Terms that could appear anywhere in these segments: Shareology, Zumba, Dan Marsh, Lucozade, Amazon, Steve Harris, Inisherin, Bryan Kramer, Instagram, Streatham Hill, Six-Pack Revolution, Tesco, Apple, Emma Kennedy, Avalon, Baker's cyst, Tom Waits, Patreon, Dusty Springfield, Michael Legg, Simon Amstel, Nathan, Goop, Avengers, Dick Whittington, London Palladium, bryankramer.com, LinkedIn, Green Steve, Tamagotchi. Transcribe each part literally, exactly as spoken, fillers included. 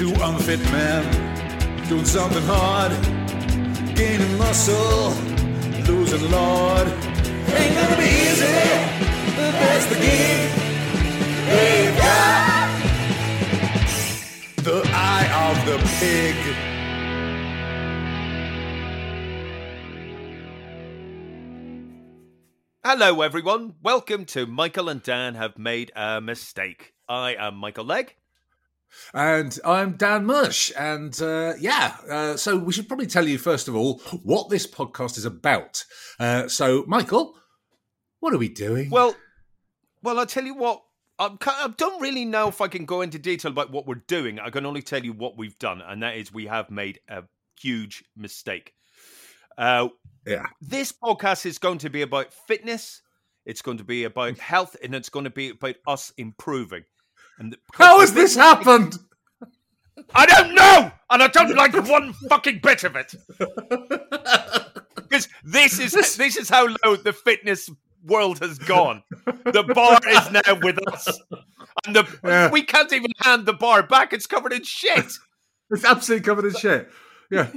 Two unfit men doing something hard, gaining muscle, losing lord. Ain't gonna be easy, but that's the gig they've got. The eye of the pig. Hello everyone, welcome to Michael and Dan Have Made a Mistake. I am Michael Legg. And I'm Dan Marsh, and uh, yeah, uh, so we should probably tell you first of all what this podcast is about. Uh, so, Michael, what are we doing? Well, well, I tell you what, I'm, I don't really know if I can go into detail about what we're doing. I can only tell you what we've done, and that is we have made a huge mistake. Uh, yeah, this podcast is going to be about fitness, it's going to be about health, and it's going to be about us improving. And how has this happened? I don't know, and I don't like one fucking bit of it. Because this is this is how low the fitness world has gone. The bar is now with us, and the yeah. we can't even hand the bar back. It's covered in shit. It's absolutely covered in shit. Yeah.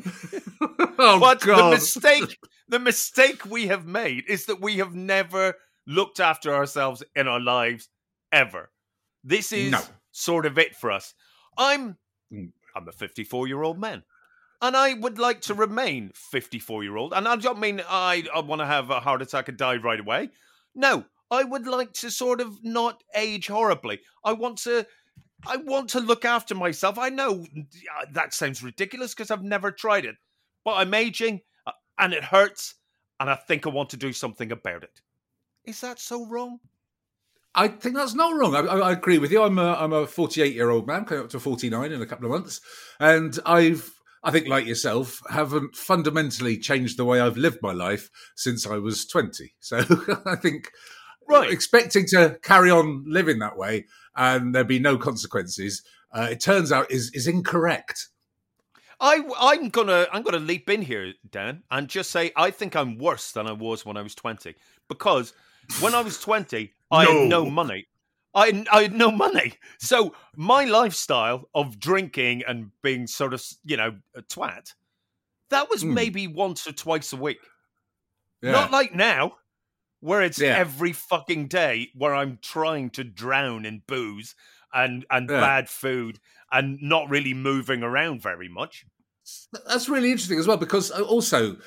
Oh, but God. the mistake, the mistake we have made is that we have never looked after ourselves in our lives ever. This is no. sort of it for us. I'm I'm a fifty-four-year-old man, and I would like to remain fifty-four-year-old. And I don't mean I, I want to have a heart attack and die right away. No, I would like to sort of not age horribly. I want to I want to look after myself. I know that sounds ridiculous because I've never tried it, but I'm aging, and it hurts, and I think I want to do something about it. Is that so wrong? I think that's not wrong. I, I agree with you. I'm a I'm a forty-eight-year-old man, coming up to forty-nine in a couple of months, and I've I think like yourself haven't fundamentally changed the way I've lived my life since I was twenty. So I think right. expecting to carry on living that way and there be no consequences, uh, it turns out is is incorrect. I I'm gonna I'm gonna leap in here, Dan, and just say I think I'm worse than I was when I was twenty because when I was twenty. I no. had no money. I had, I had no money. So my lifestyle of drinking and being sort of, you know, a twat, that was mm. maybe once or twice a week. Yeah. Not like now, where it's yeah. every fucking day where I'm trying to drown in booze and, and yeah. bad food and not really moving around very much. That's really interesting as well, because also,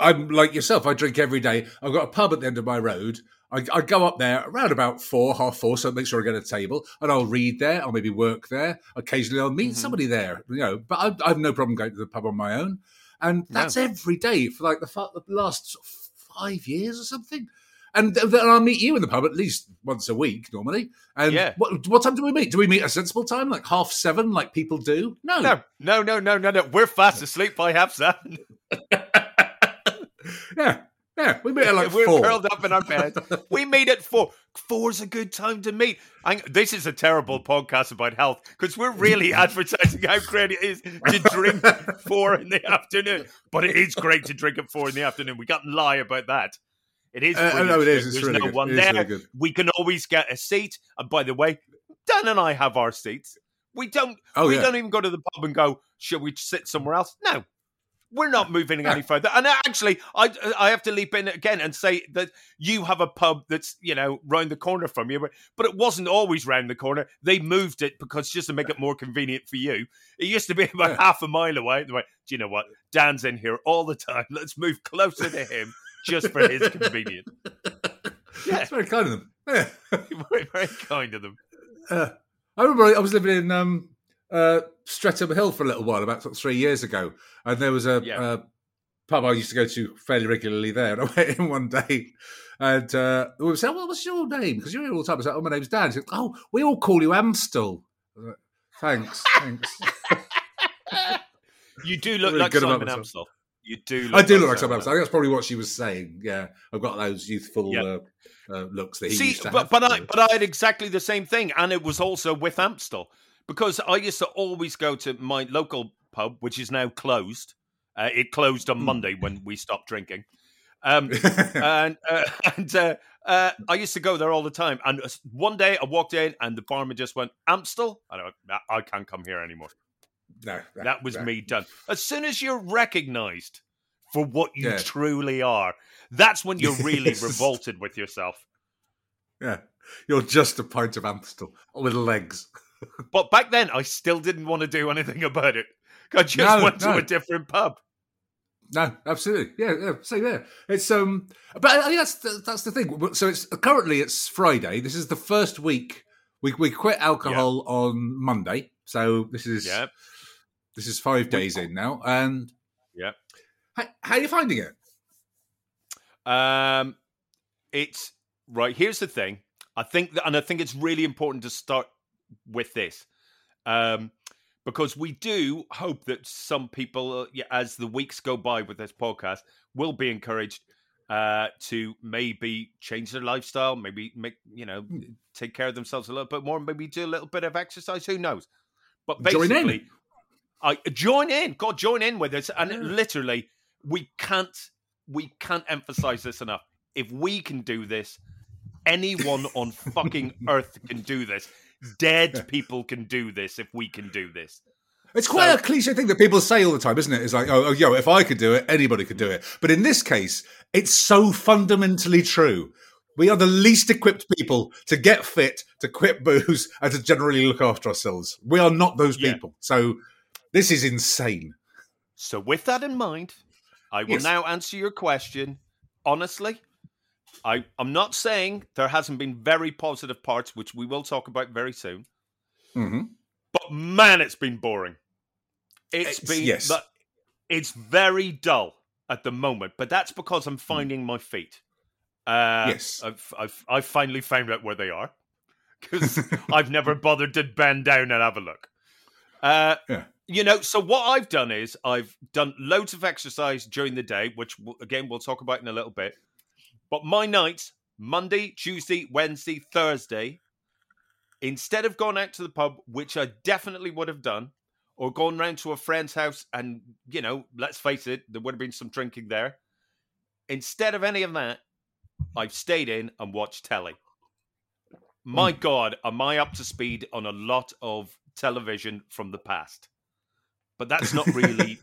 I'm like yourself, I drink every day. I've got a pub at the end of my road. I, I go up there around about four, half four, so I make sure I get a table, and I'll read there. I'll maybe work there. Occasionally, I'll meet mm-hmm. somebody there, you know. But I, I have no problem going to the pub on my own, and that's no. every day for like the, the last sort of five years or something. And then I'll meet you in the pub at least once a week normally. And yeah. what, what time do we meet? Do we meet at a sensible time, like half seven, like people do? No, no, no, no, no, no. no. We're fast asleep by half seven. yeah. Yeah, we meet at like We're four. We're curled up in our bed. We meet at four. Four's a good time to meet. And this is a terrible podcast about health because we're really advertising how great it is to drink at four in the afternoon. But it is great to drink at four in the afternoon. We can't lie about that. It is. Uh, no, it is. It's There's really no good. one it there. Really we can always get a seat. And by the way, Dan and I have our seats. We don't. Oh, we yeah. don't even go to the pub and go. Should we sit somewhere else? No. We're not moving any further. And actually, I I have to leap in again and say that you have a pub that's, you know, round the corner from you. But it wasn't always round the corner. They moved it because just to make it more convenient for you. It used to be about yeah. half a mile away. They went, do you know what? Dan's in here all the time. Let's move closer to him just for his convenience. Yeah. It's very kind of them. Yeah. very, very kind of them. Uh, I remember I was living in... Um... Uh, Streatham Hill for a little while, about three years ago, and there was a, yeah. a pub I used to go to fairly regularly there. And I went in one day, and uh, we were saying, "Well, what's your name?" Because you're here all the time. I said, "Oh, my name's Dan." He said, "Oh, we all call you Amstel." Like, thanks, thanks. You do look really like Simon Amstel. You do. Look I do like look like Simon Amstel. I think that's probably what she was saying. Yeah, I've got those youthful yep. uh, uh, looks that he See, used to but, have. But I, but I had exactly the same thing, and it was also with Amstel. Because I used to always go to my local pub, which is now closed. Uh, it closed on Monday when we stopped drinking. Um, and uh, and uh, uh, I used to go there all the time. And one day I walked in and the barman just went, Amstel? I, don't, I can't come here anymore. no, that, that was that. me done. As soon as you're recognized for what you yeah. truly are, that's when you're really yes. revolted with yourself. Yeah, you're just a pint of Amstel with legs. But back then, I still didn't want to do anything about it. I just no, went no. to a different pub. No, absolutely. Yeah, yeah, same there. It's um, but I think that's the, that's the thing. So it's currently it's Friday. This is the first week we we quit alcohol yeah. on Monday. So this is yeah. this is five days in now. And yeah, how, how are you finding it? Um, it's right. Here's the thing. I think that, and I think it's really important to start with this. Um. Because we do hope that some people, as the weeks go by with this podcast, will be encouraged uh, to maybe change their lifestyle, maybe make you know take care of themselves a little bit more, maybe do a little bit of exercise. Who knows? But basically, join in. I join in. God, join in with us. And yeah. literally, we can't we can't emphasize this enough. If we can do this, anyone on fucking earth can do this. Dead yeah. people can do this if we can do this. It's quite so, a cliche thing that people say all the time, isn't it? It's like, oh, oh, yo, if I could do it, anybody could do it. But in this case, it's so fundamentally true. We are the least equipped people to get fit, to quit booze, and to generally look after ourselves. We are not those yeah. people. So this is insane. So with that in mind, I will yes. now answer your question honestly. I, I'm not saying there hasn't been very positive parts, which we will talk about very soon. Mm-hmm. But man, it's been boring. It's, it's been yes. the, it's very dull at the moment, but that's because I'm finding my feet. Uh, yes, I've, I've I've finally found out where they are because I've never bothered to bend down and have a look. Uh, yeah. You know, so what I've done is I've done loads of exercise during the day, which again we'll talk about in a little bit. But my nights, Monday, Tuesday, Wednesday, Thursday, instead of going out to the pub, which I definitely would have done, or gone round to a friend's house and, you know, let's face it, there would have been some drinking there. Instead of any of that, I've stayed in and watched telly. My mm. God, am I up to speed on a lot of television from the past? But that's not really,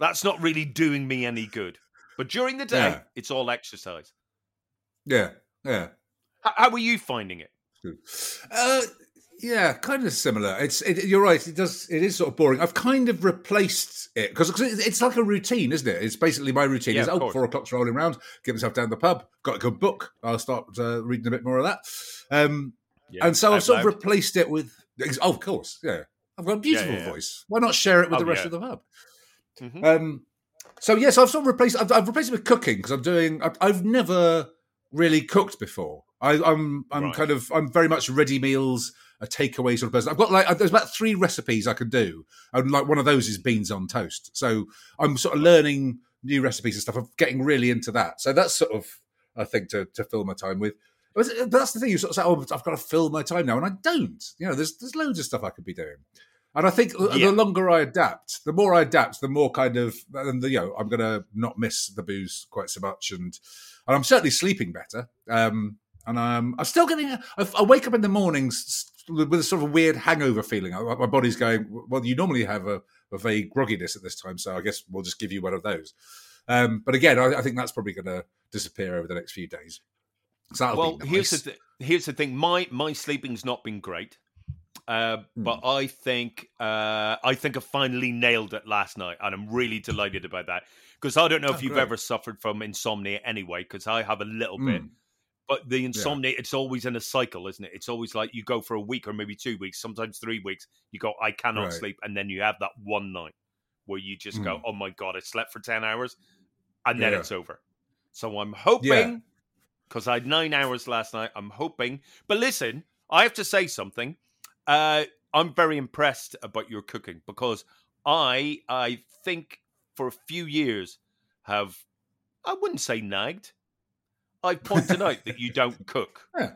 that's not really doing me any good. But during the day, yeah. it's all exercise. Yeah, yeah. How, how are you finding it? Uh, yeah, kind of similar. It's it, you're right. It does. It is sort of boring. I've kind of replaced it because it's like a routine, isn't it? It's basically my routine. Yeah, is oh, four o'clock's rolling round. Get myself down to the pub. Got a good book. I'll start uh, reading a bit more of that. Um, yeah, and so I've sort loud. of replaced it with. Oh, of course. Yeah, I've got a beautiful yeah, yeah, voice. Why not share it with oh, the rest yeah. of the pub? Mm-hmm. Um. So yes, I've sort of replaced. I've, I've replaced it with cooking because I'm doing. I've, I've never really cooked before. I, I'm I'm right. kind of. I'm very much ready meals, a takeaway sort of person. I've got like there's about three recipes I can do, and like one of those is beans on toast. So I'm sort of learning new recipes and stuff. I'm getting really into that. So that's sort of I think to to fill my time with. But that's the thing. You sort of say, oh, I've got to fill my time now, and I don't. You know, there's there's loads of stuff I could be doing. And I think yeah. the longer I adapt, the more I adapt, the more kind of, and the, you know, I'm going to not miss the booze quite so much. And, and I'm certainly sleeping better. Um, and I'm, I'm still getting, I, I wake up in the mornings with a sort of weird hangover feeling. My body's going, well, you normally have a, a vague grogginess at this time. So I guess we'll just give you one of those. Um, but again, I, I think that's probably going to disappear over the next few days. So that'll well, be nice. here's, the th- here's the thing. My, my sleeping's not been great. Uh, but mm. I think uh, I think I finally nailed it last night, and I'm really delighted about that because I don't know oh, if you've great. ever suffered from insomnia anyway, because I have a little mm. bit. But the insomnia, yeah. it's always in a cycle, isn't it? It's always like you go for a week or maybe two weeks, sometimes three weeks. You go, I cannot right. sleep, and then you have that one night where you just mm. go, oh my God, I slept for ten hours, and then yeah. it's over. So I'm hoping, because yeah. I had nine hours last night, I'm hoping. But listen, I have to say something. Uh, I'm very impressed about your cooking because I, I think for a few years have, I wouldn't say nagged. I pointed out that you don't cook. Yeah.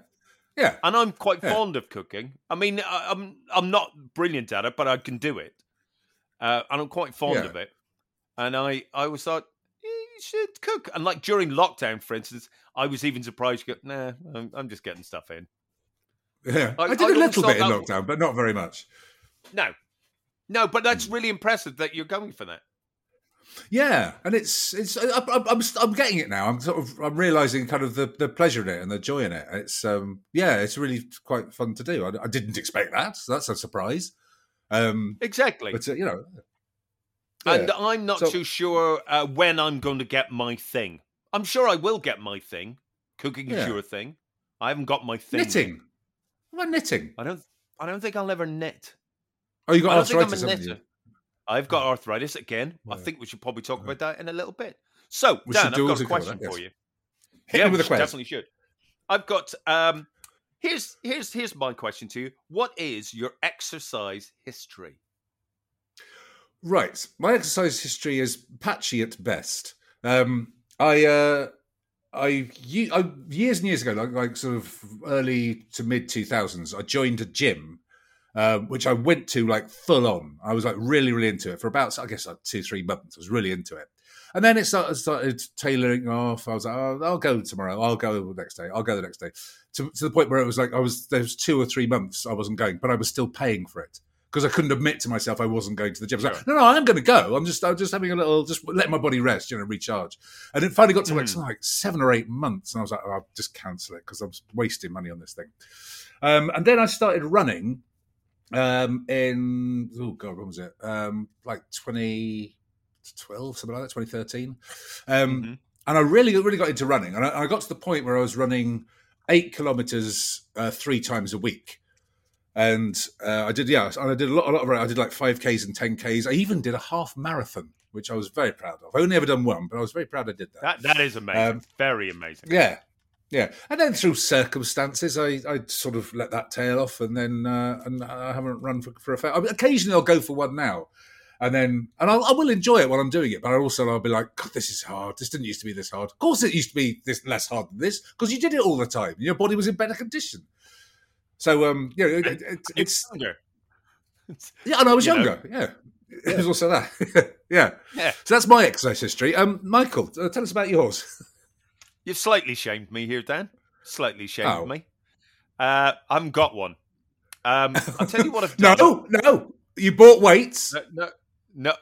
yeah. And I'm quite yeah. fond of cooking. I mean, I, I'm, I'm not brilliant at it, but I can do it. Uh, and I'm quite fond yeah. of it. And I, I always thought you should cook. And like during lockdown, for instance, I was even surprised. You go, nah, I'm, I'm just getting stuff in. Yeah, I, I did I a little bit in lockdown, was... but not very much. No, No, but that's really impressive that you're going for that. Yeah, and it's it's I, I, I'm I'm getting it now. I'm sort of I'm realizing kind of the, the pleasure in it and the joy in it. It's um yeah, it's really quite fun to do. I, I didn't expect that. So that's a surprise. Um, exactly. But uh, you know, yeah. And I'm not so, too sure uh, when I'm going to get my thing. I'm sure I will get my thing. Cooking yeah. is your thing. I haven't got my thing. Knitting. What about knitting? I don't. I don't think I'll ever knit. Oh, you got I arthritis, haven't you? I've got arthritis again. Yeah. I think we should probably talk about that in a little bit. So, we Dan, I've got a question yes. for you. Hit yeah, me with a question. Definitely should. I've got. Um, here's here's here's my question to you. What is your exercise history? Right, my exercise history is patchy at best. Um, I, uh, I, I years and years ago, like, like sort of early to mid two thousands, I joined a gym. Uh, which I went to like full on. I was like really, really into it for about, I guess, like two, three months. I was really into it. And then it started, started tailoring off. I was like, oh, I'll go tomorrow. I'll go the next day. I'll go the next day. To, to the point where it was like, I was, there was two or three months I wasn't going, but I was still paying for it because I couldn't admit to myself I wasn't going to the gym. I was like, no, no, I'm going to go. I'm just, I'm just having a little, just let my body rest, you know, recharge. And it finally got to like, mm. like seven or eight months. And I was like, oh, I'll just cancel it because I'm wasting money on this thing. Um, and then I started running. Um, in oh god, when was it? Um, like twenty twelve, something like that, twenty thirteen. Um, mm-hmm. and I really, really got into running, and I, I got to the point where I was running eight kilometers uh, three times a week, and uh, I did, yeah, and I did a lot, a lot of running. I did like five Ks and ten Ks. I even did a half marathon, which I was very proud of. I only ever done one, but I was very proud I did that. That, that is amazing, um, very amazing. Yeah. Yeah, and then through circumstances, I, I sort of let that tail off, and then uh, and I haven't run for, for a fair. I mean, occasionally, I'll go for one now, and then and I'll, I will enjoy it while I'm doing it. But I also I'll be like, God, this is hard. This didn't used to be this hard. Of course, it used to be this less hard than this because you did it all the time. Your body was in better condition. So um, you know, it, it, it's, it's younger. Yeah, and I was you younger. Know. Yeah, it was also that. yeah. yeah. So that's my exercise history. Um, Michael, uh, tell us about yours. You've slightly shamed me here, Dan. Slightly shamed oh. me. Uh, I haven't got one. Um, I'll tell you what I've done. no, no. You bought weights. No, no, no.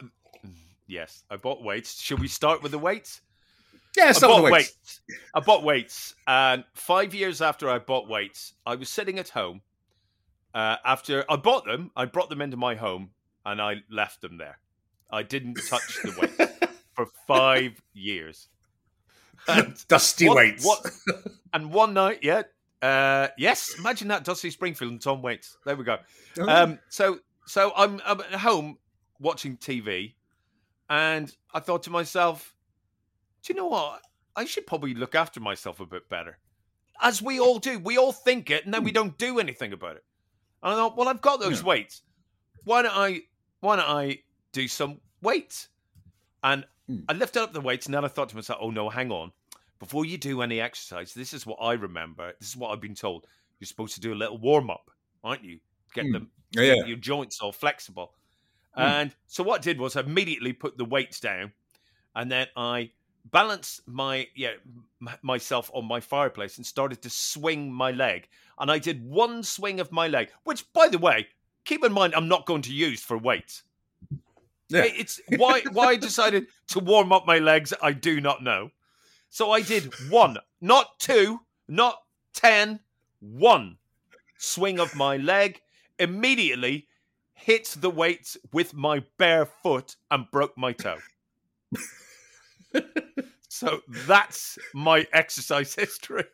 Yes, I bought weights. Should we start with the weights? Yeah, start with the weights. weights. I bought weights. And five years after I bought weights, I was sitting at home. Uh, after I bought them, I brought them into my home and I left them there. I didn't touch the weights for five years. And Dusty one, Waits. What, and one night, yeah. Uh, yes, imagine that, Dusty Springfield and Tom Waits. There we go. Oh. Um, so so I'm, I'm at home watching T V, and I thought to myself, do you know what? I should probably look after myself a bit better. As we all do. We all think it, and then we don't do anything about it. And I thought, well, I've got those yeah. weights. Why don't I, why don't I do some weights? And I lifted up the weights, and then I thought to myself, oh, no, hang on. Before you do any exercise, this is what I remember. This is what I've been told. You're supposed to do a little warm-up, aren't you? Get them, yeah. get your joints all flexible. Mm. And so what I did was I immediately put the weights down, and then I balanced my yeah myself on my fireplace and started to swing my leg. And I did one swing of my leg, which, by the way, keep in mind, I'm not going to use for weights. Yeah. It's why why I decided to warm up my legs, I do not know. So I did one, not two, not ten, one swing of my leg, immediately hit the weights with my bare foot and broke my toe. So that's my exercise history.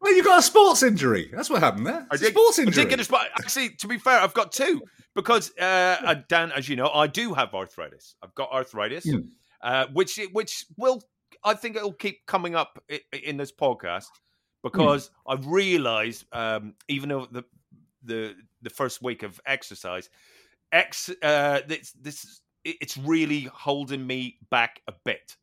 Well, you got a sports injury. That's what happened there. It's I did, a sports injury. I did get a sports injury. Actually, to be fair, I've got two. Because, uh, Dan, as you know, I do have arthritis. I've got arthritis, mm. uh, which which will, I think it'll keep coming up in this podcast. Because mm. I've realised, um, even though the, the the first week of exercise, ex, uh, this, this it's really holding me back a bit.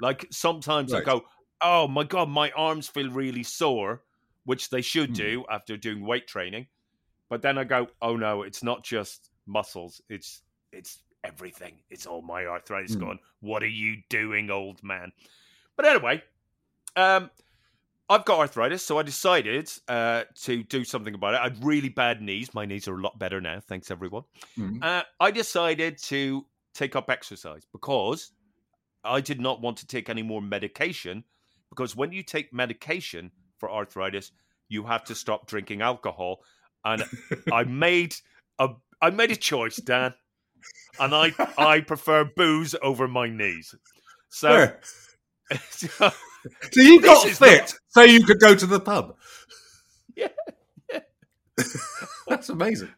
Like, sometimes right. I go... oh, my God, my arms feel really sore, which they should do mm. after doing weight training. But then I go, oh, no, it's not just muscles. It's it's everything. It's all my arthritis mm. gone. What are you doing, old man? But anyway, um, I've got arthritis, so I decided uh, to do something about it. I had really bad knees. My knees are a lot better now. Thanks, everyone. Mm-hmm. Uh, I decided to take up exercise because I did not want to take any more medication, because when you take medication for arthritis, you have to stop drinking alcohol. And I made a I made a choice, Dan, and I I prefer booze over my knees. So... Sure. so, so you got fit not... so you could go to the pub. Yeah, yeah. That's amazing.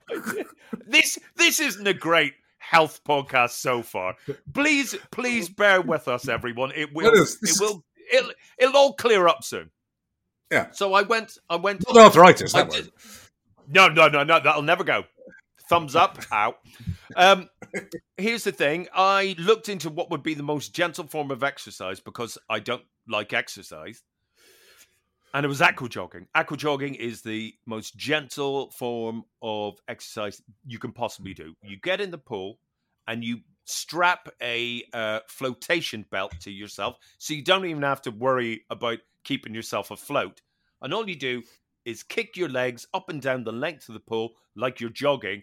This this isn't a great health podcast so far. Please, please bear with us, everyone. It will no, no, it will it'll, it'll all clear up soon. Yeah. So I went I went not arthritis, that did... No, no, no, no, that'll never go. Thumbs up, out. Um, here's the thing. I looked into what would be the most gentle form of exercise because I don't like exercise. And it was aqua jogging. Aqua jogging is the most gentle form of exercise you can possibly do. You get in the pool and you strap a uh, flotation belt to yourself, so you don't even have to worry about keeping yourself afloat. And all you do is kick your legs up and down the length of the pool like you're jogging,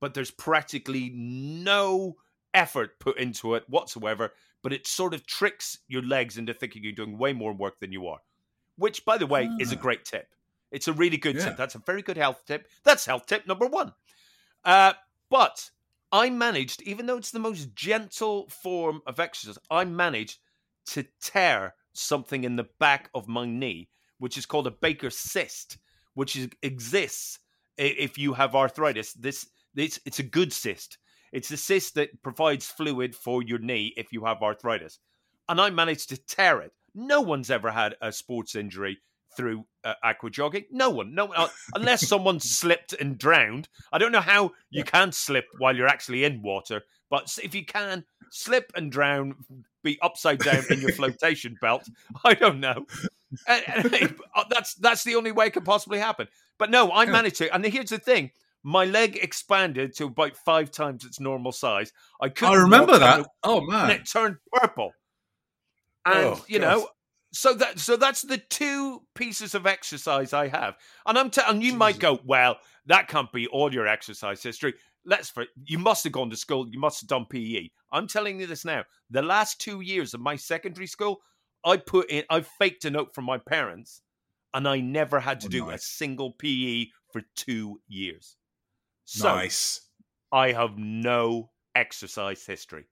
but there's practically no effort put into it whatsoever, but it sort of tricks your legs into thinking you're doing way more work than you are, which, by the way, ah. is a great tip. It's a really good yeah. tip. That's a very good health tip. That's health tip number one. Uh, but I managed, even though it's the most gentle form of exercise, I managed to tear something in the back of my knee, which is called a Baker's cyst, which is, exists if you have arthritis. This It's, it's a good cyst. It's a cyst that provides fluid for your knee if you have arthritis. And I managed to tear it. No one's ever had a sports injury through uh, aqua jogging. No one. No, uh, unless someone slipped and drowned. I don't know how you can slip while you're actually in water. But if you can, slip and drown, be upside down in your flotation belt. I don't know. And, and it, that's, that's the only way it could possibly happen. But no, I managed to. And here's the thing. My leg expanded to about five times its normal size. I couldn't. I remember that. It, oh man! And it turned purple. And oh, you know, gosh. so that so that's the two pieces of exercise I have. And I'm t- and you Jesus. might go, well, that can't be all your exercise history. Let's for you must have gone to school. You must have done P E. I'm telling you this now. The last two years of my secondary school, I put in. I faked a note from my parents, and I never had to oh, do nice. a single P E for two years. So, nice. I have no exercise history.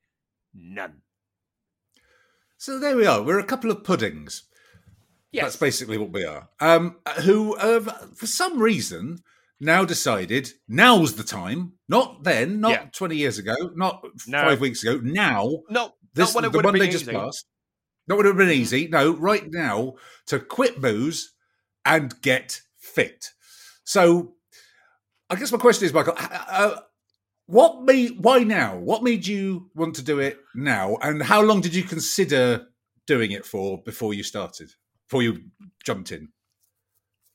None. So there we are. We're a couple of puddings. Yes. That's basically what we are. Um, who, uh, for some reason, now decided now's the time. Not then, not yeah. twenty years ago, not no. five weeks ago. Now. No, this, not when it the would Monday have been just easy. Passed. Not when it would have been easy. No, right now, to quit booze and get fit. So... I guess my question is, Michael, uh, what made, why now? What made you want to do it now? And how long did you consider doing it for before you started, before you jumped in?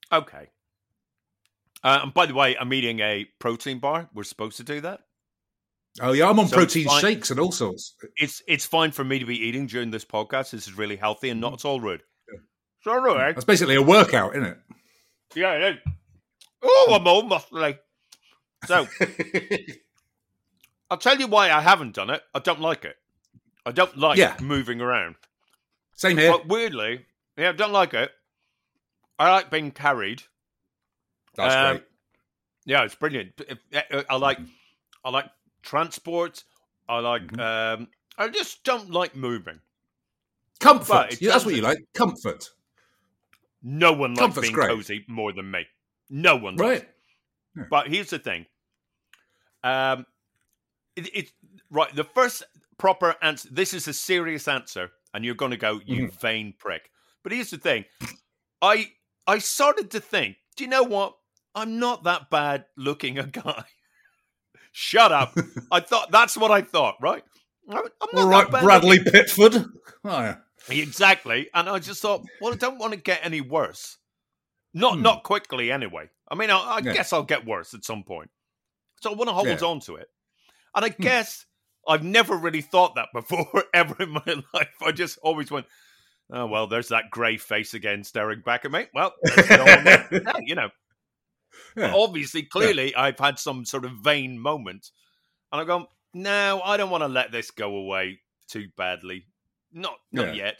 Okay. Uh, and by the way, I'm eating a protein bar. We're supposed to do that. Oh, yeah, I'm on so protein shakes and all sorts. It's it's fine for me to be eating during this podcast. This is really healthy and not at all rude. Yeah. It's all right. That's basically a workout, isn't it? Yeah, it is. Oh, I'm all muscly. So, I'll tell you why I haven't done it. I don't like it. I don't like yeah. moving around. Same here. But weirdly, yeah, I don't like it. I like being carried. That's um, great. Yeah, it's brilliant. I like, I like transport. I like. Mm-hmm. Um, I just don't like moving. Comfort. Yeah, that's what you like. Comfort. No one likes Comfort's being great. cozy more than me. No one does. Right. Yeah. But here's the thing. Um, it, it, right, the first proper answer, this is a serious answer, and you're going to go, you mm. vain prick. But here's the thing. I I started to think, do you know what? I'm not that bad looking a guy. Shut up. I thought, that's what I thought, right? I'm not All right, that bad Bradley looking. Pitford. Oh, yeah. Exactly. And I just thought, well, I don't want to get any worse. Not hmm. not quickly, anyway. I mean, I, I yeah. guess I'll get worse at some point. So I want to hold yeah. on to it. And I guess I've never really thought that before, ever in my life. I just always went, Oh, well, there's that grey face again staring back at me. Well, there's no one there. Yeah, you know. Yeah. Obviously, clearly, yeah. I've had some sort of vain moment. And I've gone, no, I don't want to let this go away too badly. Not not yeah. yet.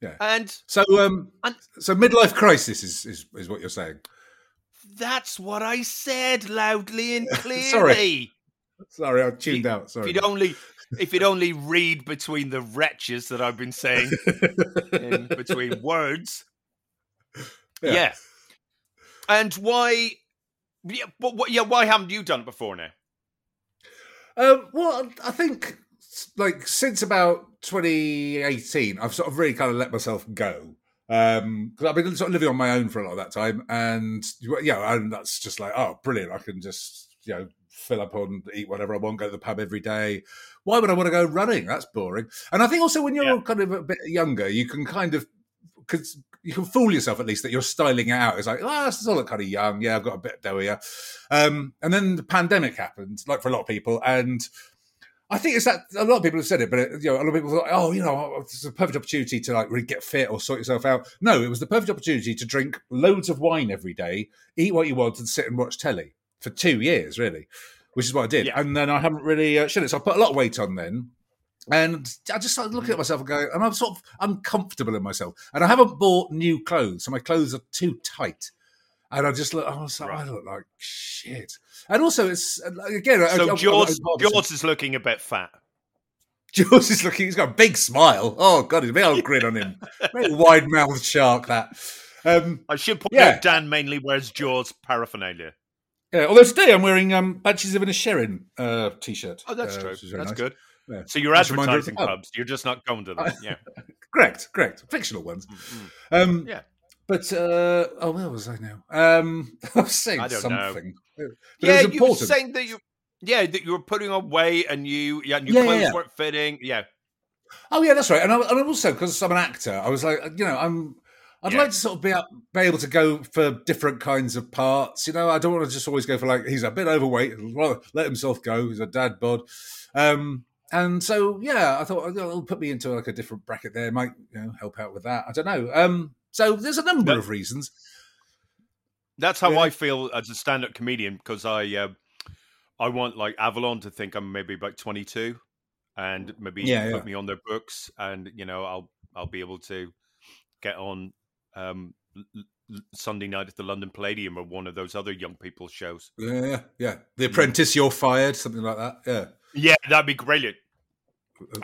Yeah. And so um, and, so midlife crisis is, is, is what you're saying. That's what I said loudly and clearly. Sorry. Sorry, I tuned out. Sorry. If you'd only if you'd only read between the wretches that I've been saying in between words. Yeah. yeah. And why yeah, what, yeah, why haven't you done it before now? Um, well, I think like since about twenty eighteen, I've sort of really kind of let myself go. Um, because I've been sort of living on my own for a lot of that time, and yeah, and that's just like, oh, brilliant! I can just you know fill up on, eat whatever I want, go to the pub every day. Why would I want to go running? That's boring. And I think also when you're yeah. kind of a bit younger, you can kind of because you can fool yourself at least that you're styling it out. It's like, ah, oh, this is all kind of young. Yeah, I've got a bit dough here. Um, and then the pandemic happened, like for a lot of people, and. I think it's that a lot of people have said it, but it, you know, a lot of people thought, "Oh, you know, it's a perfect opportunity to like really get fit or sort yourself out." No, it was the perfect opportunity to drink loads of wine every day, eat what you want, and sit and watch telly for two years, really, which is what I did. Yeah. And then I haven't really uh, shit it, so I put a lot of weight on then, and I just started looking at myself and going, and I'm sort of uncomfortable in myself, and I haven't bought new clothes, so my clothes are too tight. And I just look, I was like, right. I look like shit. And also, it's again. So I, I, George, I, I, George is looking a bit fat. George is looking. He's got a big smile. Oh God, he's a big old grin on him. Wide mouthed shark. That. Um, I should point yeah. out Dan mainly wears George paraphernalia. Yeah. Although today I'm wearing um, Banshees of Inisherin uh, t-shirt. Oh, that's uh, true. That's nice. Good. Yeah. So you're advertising clubs. You're just not going to them. I, yeah. correct. Correct. Fictional ones. Mm-hmm. Um, yeah. But, uh, oh, where was I now? Um, I was saying I don't something. Know. But yeah, it was important. You were saying that you, yeah, that you were putting on weight and you, yeah, and your yeah, clothes yeah. weren't fitting. Yeah. Oh, yeah, that's right. And I, and also, because I'm an actor, I was like, you know, I'm, I'd yeah. like to sort of be, up, be able to go for different kinds of parts. You know, I don't want to just always go for like, he's a bit overweight, let himself go, he's a dad bod. Um, and so, yeah, I thought, it'll put me into like a different bracket there. It might, you know, help out with that. I don't know. Um, So there's a number but, of reasons. That's how yeah. I feel as a stand-up comedian because I, uh, I want like Avalon to think I'm maybe about twenty-two, and maybe yeah, put yeah. me on their books, and you know I'll I'll be able to get on um, Sunday night at the London Palladium or one of those other young people's shows. Yeah, yeah, The Apprentice, You're Fired, something like that. Yeah, yeah, that'd be brilliant.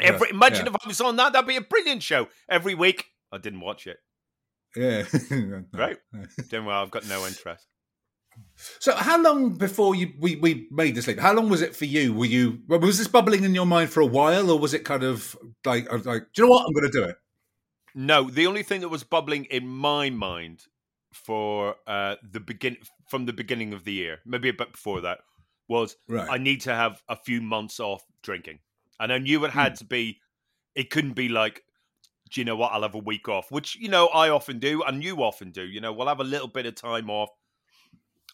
Every, imagine yeah. if I was on that; that'd be a brilliant show every week. I didn't watch it. Yeah. Right. Doing well. I've got no interest. So how long before you we, we made this leap? How long was it for you? Were you was this bubbling in your mind for a while, or was it kind of like like do you know what, I'm going to do it? No, the only thing that was bubbling in my mind for uh, the begin from the beginning of the year, maybe a bit before that, was right. I need to have a few months off drinking, and I knew it had mm. to be. It couldn't be like. Do you know what? I'll have a week off, which, you know, I often do and you often do. You know, we'll have a little bit of time off.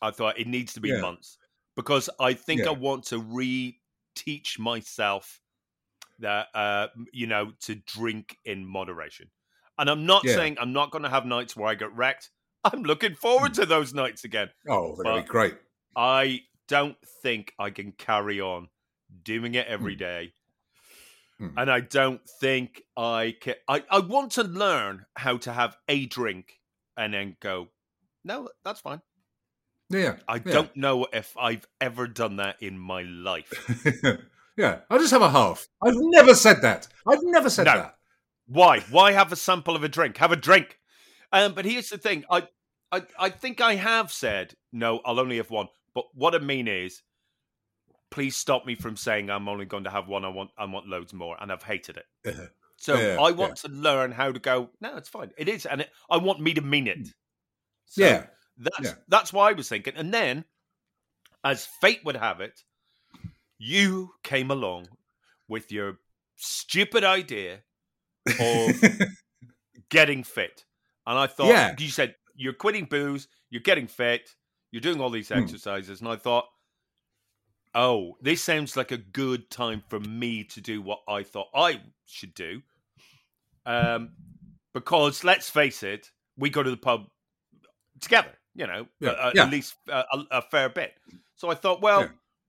I thought it needs to be yeah. months because I think yeah. I want to reteach myself that, uh, you know, to drink in moderation. And I'm not yeah. saying I'm not going to have nights where I get wrecked. I'm looking forward to those nights again. Oh, that'd be great. I don't think I can carry on doing it every mm. day. And I don't think I can. I, I want to learn how to have a drink and then go, no, that's fine. Yeah. I yeah. don't know if I've ever done that in my life. yeah. I'll just have a half. I've never said that. I've never said no. that. Why? Why have a sample of a drink? Have a drink. Um, but here's the thing. I, I, I think I have said, no, I'll only have one. But what I mean is, please stop me from saying I'm only going to have one. I want, I want loads more, and I've hated it. Uh-huh. So yeah, I want yeah. to learn how to go. No, it's fine. It is, and it, I want me to mean it. So yeah, that's yeah. that's what I was thinking. And then, as fate would have it, you came along with your stupid idea of getting fit, and I thought yeah. you said you're quitting booze, you're getting fit, you're doing all these exercises, hmm. and I thought. Oh, this sounds like a good time for me to do what I thought I should do. Um, because let's face it, we go to the pub together, you know, yeah. Uh, yeah. at least uh, a, a fair bit. So I thought, well, yeah.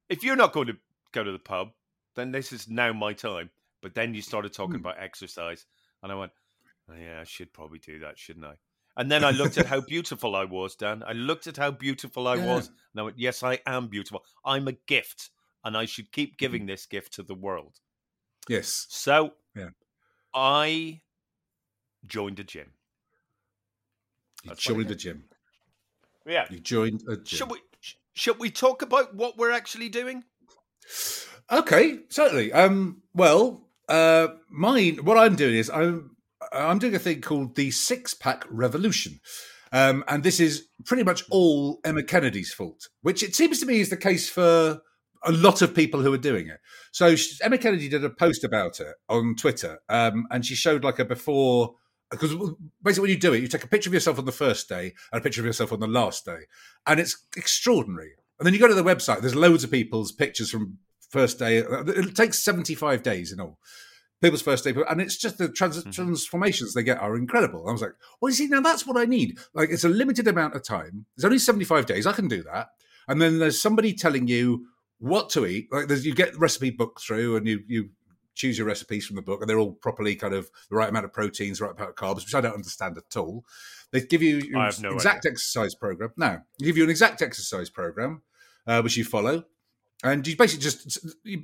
if you're not going to go to the pub, then this is now my time. But then you started talking mm. about exercise, and I went, oh, yeah, I should probably do that, shouldn't I? And then I looked at how beautiful I was, Dan. I looked at how beautiful I yeah. was. And I went, yes, I am beautiful. I'm a gift, and I should keep giving this gift to the world. Yes. So yeah. I joined a gym. You That's joined a gym. Yeah. You joined a gym. Should we, should we talk about what we're actually doing? Okay, certainly. Um, well, uh, mine, what I'm doing is I'm, I'm doing a thing called the Six-Pack Revolution. Um, and this is pretty much all Emma Kennedy's fault, which it seems to me is the case for a lot of people who are doing it. So she, Emma Kennedy did a post about it on Twitter, um, and she showed like a before... Because basically when you do it, you take a picture of yourself on the first day and a picture of yourself on the last day. And it's extraordinary. And then you go to the website, there's loads of people's pictures from first day. It takes seventy-five days in all. People's first day, and it's just the trans- transformations they get are incredible. I was like, well, you see, now that's what I need. Like, it's a limited amount of time. There's only seventy-five days. I can do that. And then there's somebody telling you what to eat. Like, there's, you get recipe book through, and you you choose your recipes from the book, and they're all properly kind of the right amount of proteins, the right amount of carbs, which I don't understand at all. They give you your no exact idea. exercise program. No, they give you an exact exercise program, uh, which you follow, and you basically just... You,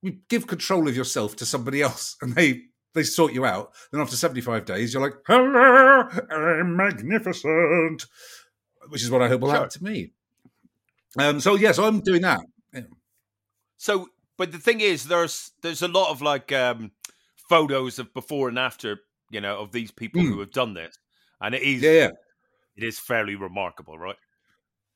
You give control of yourself to somebody else, and they, they sort you out. Then after seventy-five days, you're like, hello, I'm magnificent, which is what I hope will sure. happen to me. Um, so, yes, yeah, so I'm doing that. Yeah. So, but the thing is, there's there's a lot of, like, um, photos of before and after, you know, of these people mm. who have done this. And it is, yeah, yeah. it is fairly remarkable, right?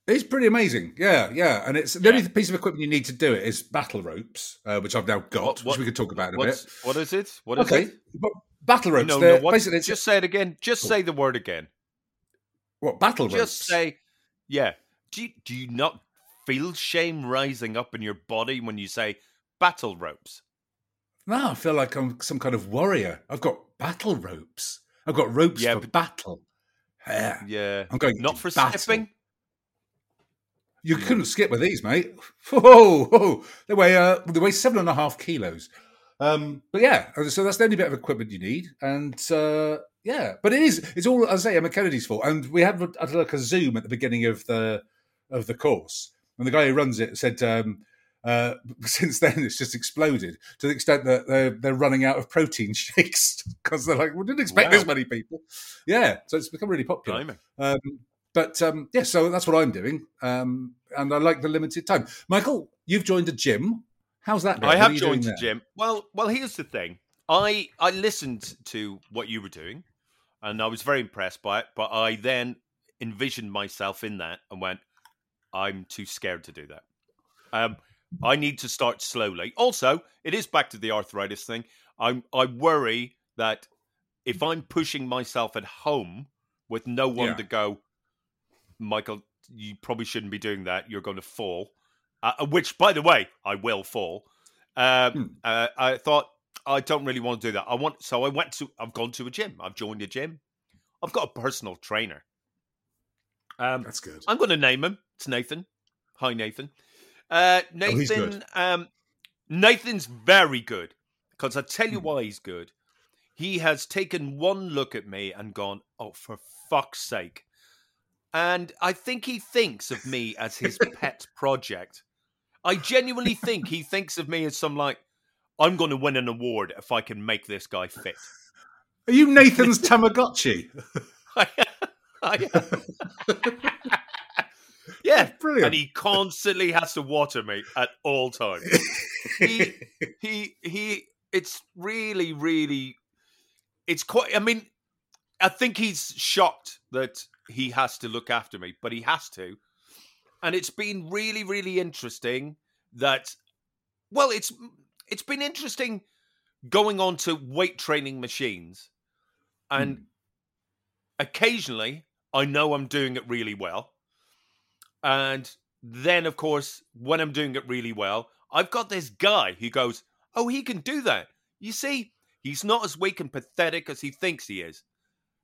It's pretty amazing, yeah, yeah. And it's the yeah. only piece of equipment you need to do it is battle ropes, uh, which I've now got, what, what, which we could talk about in a bit. What is it? What is okay. it? Okay, battle ropes. No, no, what, basically just say it again. Just oh. say the word again. What, battle just ropes? Just say, yeah. Do you, do you not feel shame rising up in your body when you say battle ropes? No, I feel like I'm some kind of warrior. I've got battle ropes. I've got ropes yeah, for but, battle. Yeah. yeah. I'm going Not for battle. Stepping? You couldn't skip with these, mate. Whoa, whoa. They weigh, uh, they weigh seven and a half kilos. Um, but yeah, so that's the only bit of equipment you need. And uh, yeah, but it is, it's all, as I say, Emma Kennedy's fault. And we had, had like a Zoom at the beginning of the of the course. And the guy who runs it said, um, uh, since then it's just exploded to the extent that they're, they're running out of protein shakes because they're like, we didn't expect wow. this many people. Yeah, so it's become really popular. Um But, um, yeah, so that's what I'm doing. Um, and I like the limited time. Michael, you've joined a gym. How's that been? I have joined a gym. Well, well, here's the thing. I, I listened to what you were doing, and I was very impressed by it. But I then envisioned myself in that and went, I'm too scared to do that. Um, I need to start slowly. Also, it is back to the arthritis thing. I'm, I worry that if I'm pushing myself at home with no one yeah. to go, Michael, you probably shouldn't be doing that. You're going to fall, uh, which, by the way, I will fall. Um, hmm. uh, I thought I don't really want to do that. I want, so I went to. I've gone to a gym. I've joined a gym. I've got a personal trainer. Um, That's good. I'm going to name him. It's Nathan. Hi, Nathan. Uh, Nathan. Oh, he's good. Um, Nathan's very good because I tell you hmm. why he's good. He has taken one look at me and gone, "Oh, for fuck's sake." And I think he thinks of me as his pet project. I genuinely think he thinks of me as some, like, I'm going to win an award if I can make this guy fit. Are you Nathan's Tamagotchi? I am. I am. Yeah. Brilliant. And he constantly has to water me at all times. He, he, he, it's really, really, it's quite, I mean, I think he's shocked that he has to look after me, but he has to. And it's been really, really interesting that, well, it's it's been interesting going on to weight training machines. And mm. occasionally, I know I'm doing it really well. And then, of course, when I'm doing it really well, I've got this guy who goes, oh, he can do that. You see, he's not as weak and pathetic as he thinks he is.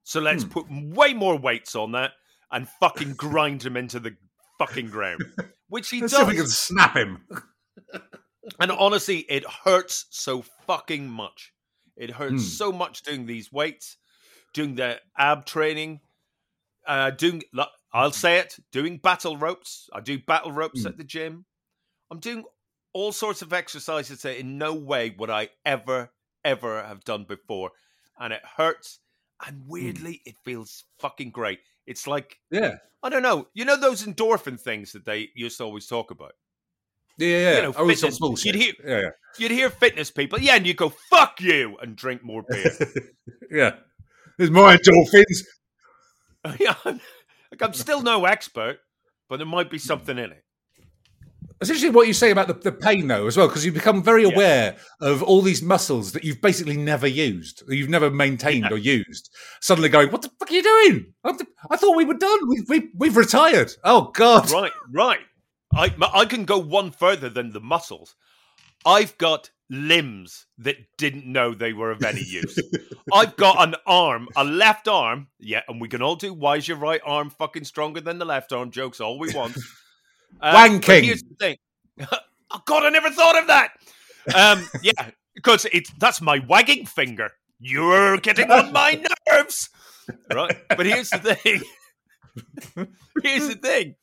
So let's hmm. put way more weights on that and fucking grind him into the fucking ground. Which he let's does. See if we can snap him. And honestly, it hurts so fucking much. It hurts hmm. so much doing these weights, doing the ab training, uh, doing, I'll say it, doing battle ropes. I do battle ropes hmm. at the gym. I'm doing all sorts of exercises that in no way would I ever, ever have done before. And it hurts. And weirdly, mm. it feels fucking great. It's like, yeah, I don't know. You know those endorphin things that they used to always talk about? Yeah, yeah. You know, I always fitness, bullshit. You'd hear, yeah, yeah. you'd hear fitness people, yeah, and you'd go, fuck you, and drink more beer. Yeah. There's more endorphins. Yeah, I'm, like, I'm still no expert, but there might be something in it. It's interesting what you say about the, the pain, though, as well, because you become very aware yeah. of all these muscles that you've basically never used, that you've never maintained yeah. or used. Suddenly going, what the fuck are you doing? I'm the, I thought we were done. We, we, we've retired. Oh, God. Right, right. I, I can go one further than the muscles. I've got limbs that didn't know they were of any use. I've got an arm, a left arm. Yeah, and we can all do, why is your right arm fucking stronger than the left arm jokes all we want. Um, Wanking. Here's the thing. Oh God, I never thought of that. Um, yeah, because it's that's my wagging finger. You're getting on my nerves, right? But here's the thing. Here's the thing.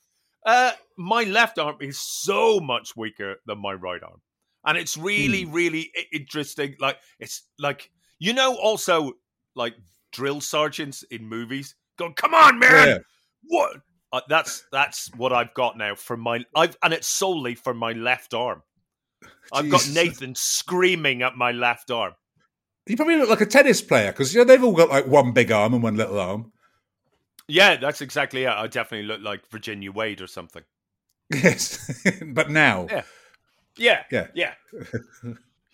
Uh, my left arm is so much weaker than my right arm, and it's really, hmm. really interesting. Like it's like you know, also like drill sergeants in movies. Go, come on, man. Yeah. What? Uh, that's that's what I've got now from my I've and it's solely for my left arm. I've Jesus. got Nathan screaming at my left arm. You probably look like a tennis player because you know they've all got like one big arm and one little arm. Yeah, that's exactly it. I definitely look like Virginia Wade or something. Yes, but now, yeah, yeah, yeah, yeah.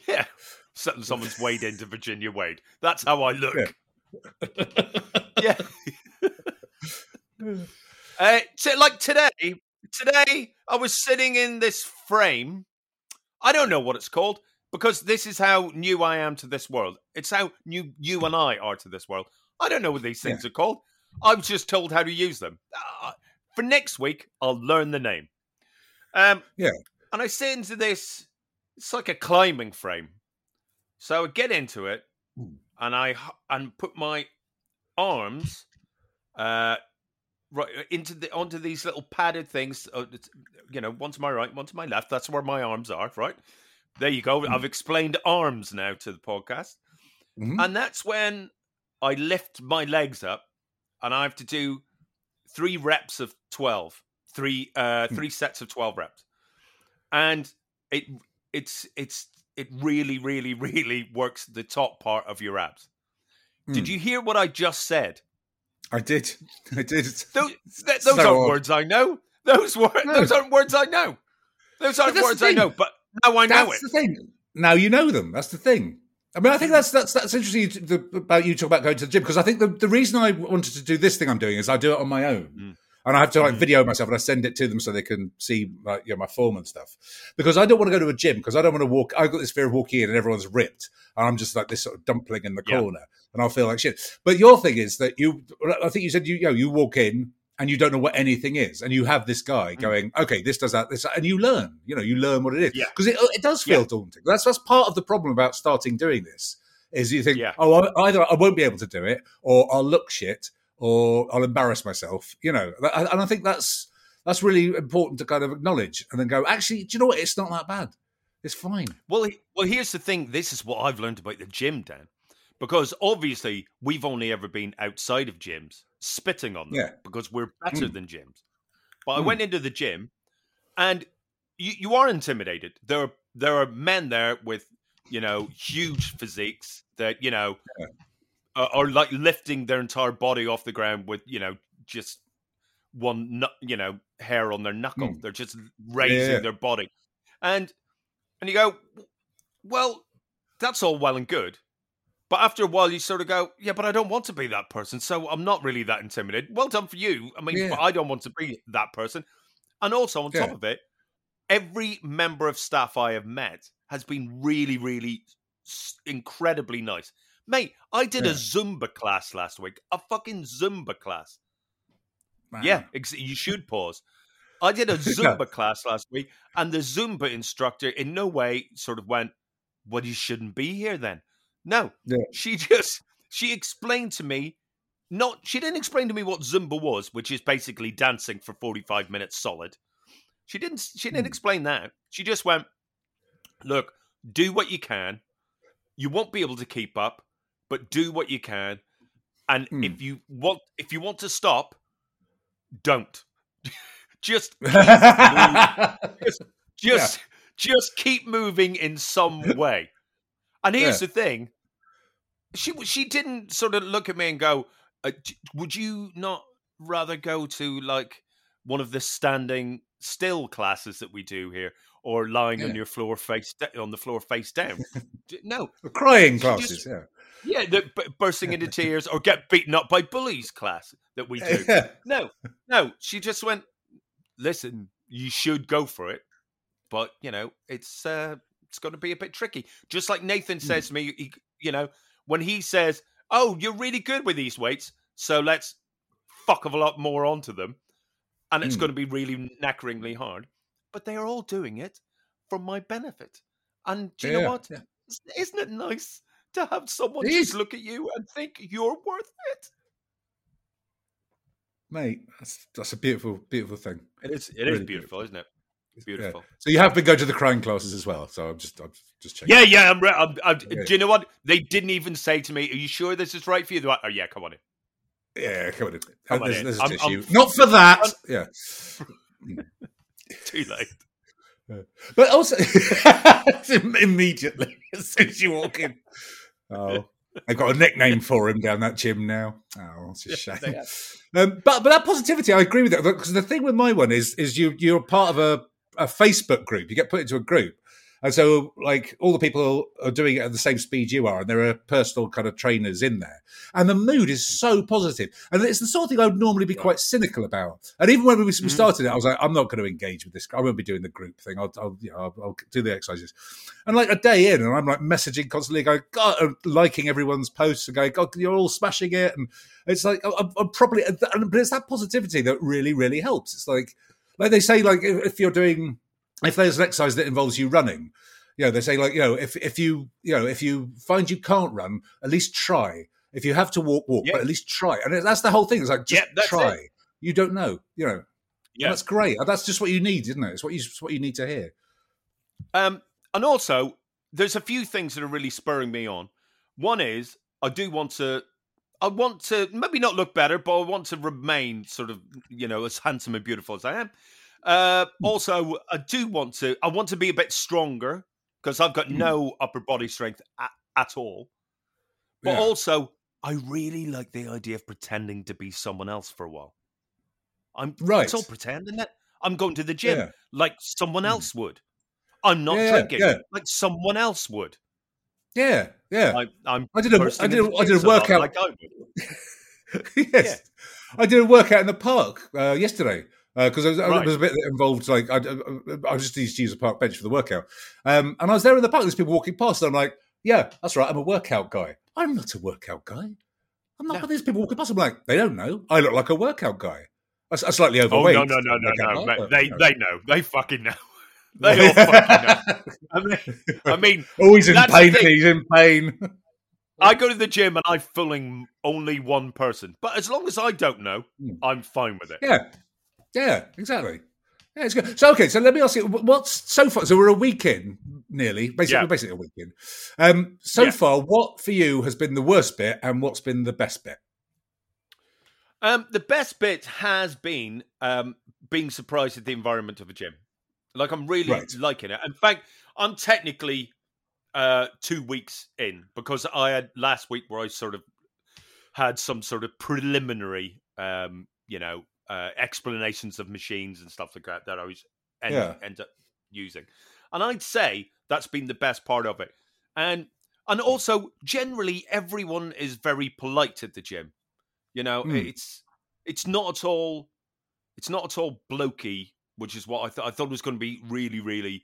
yeah. Someone's weighed into Virginia Wade. That's how I look. Yeah. yeah. Uh, t- like today, today I was sitting in this frame. I don't know what it's called because this is how new I am to this world. It's how new you and I are to this world. I don't know what these things yeah. are called. I was just told how to use them. Uh, for next week, I'll learn the name. Um, yeah. And I sit into this. It's like a climbing frame. So I get into it Ooh. and I and put my arms. Uh, Right into the onto these little padded things, uh, you know, one to my right, one to my left. That's where my arms are, right? There you go. Mm-hmm. I've explained arms now to the podcast. Mm-hmm. And that's when I lift my legs up and I have to do three reps of twelve, three, uh, three mm-hmm. sets of twelve reps. And it it's it's it really, really, really works the top part of your abs. Mm. Did you hear what I just said? I did. I did. Those, th- those so aren't odd. words I know. Those wor- no. Those aren't words I know. Those aren't words I know. But now I know it. That's the thing. Now you know them. That's the thing. I mean, I think that's that's that's interesting to, the, about you talk about going to the gym because I think the, the reason I wanted to do this thing I'm doing is I do it on my own, mm. and I have to like mm. video myself and I send it to them so they can see like you know, my form and stuff because I don't want to go to a gym because I don't want to walk. I've got this fear of walking in and everyone's ripped and I'm just like this sort of dumpling in the yeah. corner. And I'll feel like shit. But your thing is that you, I think you said, you, you know, you walk in and you don't know what anything is. And you have this guy going, okay, this does that, this, and you learn, you know, you learn what it is. Because yeah. it, it does feel yeah. daunting. That's that's part of the problem about starting doing this is you think, yeah. oh, I, either I won't be able to do it or I'll look shit or I'll embarrass myself, you know. And I think that's that's really important to kind of acknowledge and then go, actually, do you know what? It's not that bad. It's fine. Well, well, here's the thing. This is what I've learned about the gym, Dan. Because obviously we've only ever been outside of gyms, spitting on them yeah. because we're better mm. than gyms. But mm. I went into the gym, and you, you are intimidated. There are there are men there with you know huge physiques that you know yeah. are, are like lifting their entire body off the ground with you know just one you know hair on their knuckle. Mm. They're just raising yeah. their body, and and you go, well, that's all well and good. But after a while, you sort of go, yeah, but I don't want to be that person, so I'm not really that intimidated. Well done for you. I mean, yeah. but I don't want to be that person. And also, on yeah. top of it, every member of staff I have met has been really, really incredibly nice. Mate, I did yeah. a Zumba class last week. A fucking Zumba class. Man. Yeah, ex- you should pause. I did a Zumba no. class last week, and the Zumba instructor in no way sort of went, well, you shouldn't be here then. No, yeah. she just, she explained to me, not, she didn't explain to me what Zumba was, which is basically dancing for forty-five minutes solid. She didn't, she didn't mm. explain that. She just went, look, do what you can. You won't be able to keep up, but do what you can. And mm. if you want, if you want to stop, don't. Just keep just just, yeah. just keep moving in some way. And here's yeah. the thing. She she didn't sort of look at me and go, uh, would you not rather go to like one of the standing still classes that we do here or lying yeah. on your floor face da- on the floor face down? No. The crying she classes, just, yeah. Yeah, the b- bursting into tears or get beaten up by bullies class that we do. Yeah. No. No, she just went, listen, you should go for it, but you know it's uh, it's going to be a bit tricky. Just like Nathan says mm. to me, he, you know, when he says, "Oh, you're really good with these weights, so let's fuck of a lot more onto them," and it's mm. going to be really knackeringly hard. But they are all doing it for my benefit, and do you yeah. know what? Yeah. Isn't it nice to have someone it just is. look at you and think you're worth it? Mate, that's that's a beautiful, beautiful thing. It is, it really is beautiful, beautiful, isn't it? It's beautiful. Yeah. So you have been going to the crying classes as well. So I'm just, I'm just checking. Yeah, yeah. I'm, re- I'm, I'm yeah. Do you know what? They didn't even say to me, "Are you sure this is right for you?" They're like, "Oh yeah, come on in." Yeah, come on in. Come there's, on there's in. A tissue. I'm, I'm, Not for that. I'm, yeah. Too late. Yeah. But also, immediately as soon as you walk in, oh. I've got a nickname for him down that gym now. Oh, it's a shame. Yeah, um, but but that positivity, I agree with that. Because the thing with my one is is you you're part of a, a Facebook group. You get put into a group, and so like all the people are doing it at the same speed you are, and there are personal kind of trainers in there, and the mood is so positive. And it's the sort of thing I would normally be quite cynical about. And even when we mm-hmm. started it, I was like, I'm not going to engage with this. I won't be doing the group thing. I'll I'll, you know, I'll I'll do the exercises. And like a day in, and I'm like messaging constantly, going, God, and liking everyone's posts and going, God, you're all smashing it. And it's like I'm, I'm probably, but it's that positivity that really, really helps. It's like like they say, like if, if you're doing. If there's an exercise that involves you running, you know, they say like, you know, if, if you, you know, if you find you can't run, at least try. If you have to walk, walk, yeah. but at least try. And that's the whole thing. It's like, just yeah, try. It. You don't know, you know, yeah. That's great. That's just what you need, isn't it? It's what you, it's what you need to hear. Um, and also there's a few things that are really spurring me on. One is I do want to, I want to maybe not look better, but I want to remain sort of, you know, as handsome and beautiful as I am. Uh, also, I do want to, I want to be a bit stronger because I've got no upper body strength at, at all. But yeah. also, I really like the idea of pretending to be someone else for a while. I'm right. It's all pretending that I'm going to the gym yeah. like someone else would. I'm not yeah, drinking yeah. like someone else would. Yeah, yeah. I, I'm I did a, I did a, I did a workout. Like I would. yes. Yeah. I did a workout in the park uh, yesterday. Because uh, I, right. I was a bit involved, like I, I, I just used to use a park bench for the workout, um, and I was there in the park. There's people walking past, and I'm like, "Yeah, that's right. I'm a workout guy. I'm not a workout guy. I'm not." No. But there's people walking past. I'm like, "They don't know. I look like a workout guy. I, I'm slightly overweight." Oh no, no, no, no, no! They, they, they know. They fucking know. They all fucking know. I mean, I mean always in pain. He's in pain. I go to the gym and I'm fooling only one person, but as long as I don't know, mm. I'm fine with it. Yeah. Yeah, exactly. Yeah, it's good. So, okay, so let me ask you, what's so far? So we're a week in, nearly, basically, yeah. basically a week in. Um, so yeah. far, what for you has been the worst bit, and what's been the best bit? Um, the best bit has been um, being surprised at the environment of a gym. Like, I'm really right. liking it. In fact, I'm technically uh, two weeks in because I had last week where I sort of had some sort of preliminary, um, you know. Uh, explanations of machines and stuff like that that I always end, yeah. end up using. And I'd say that's been the best part of it. And and also, generally, everyone is very polite at the gym. You know, mm. it's it's not at all it's not at all blokey, which is what I, th- I thought was going to be really, really...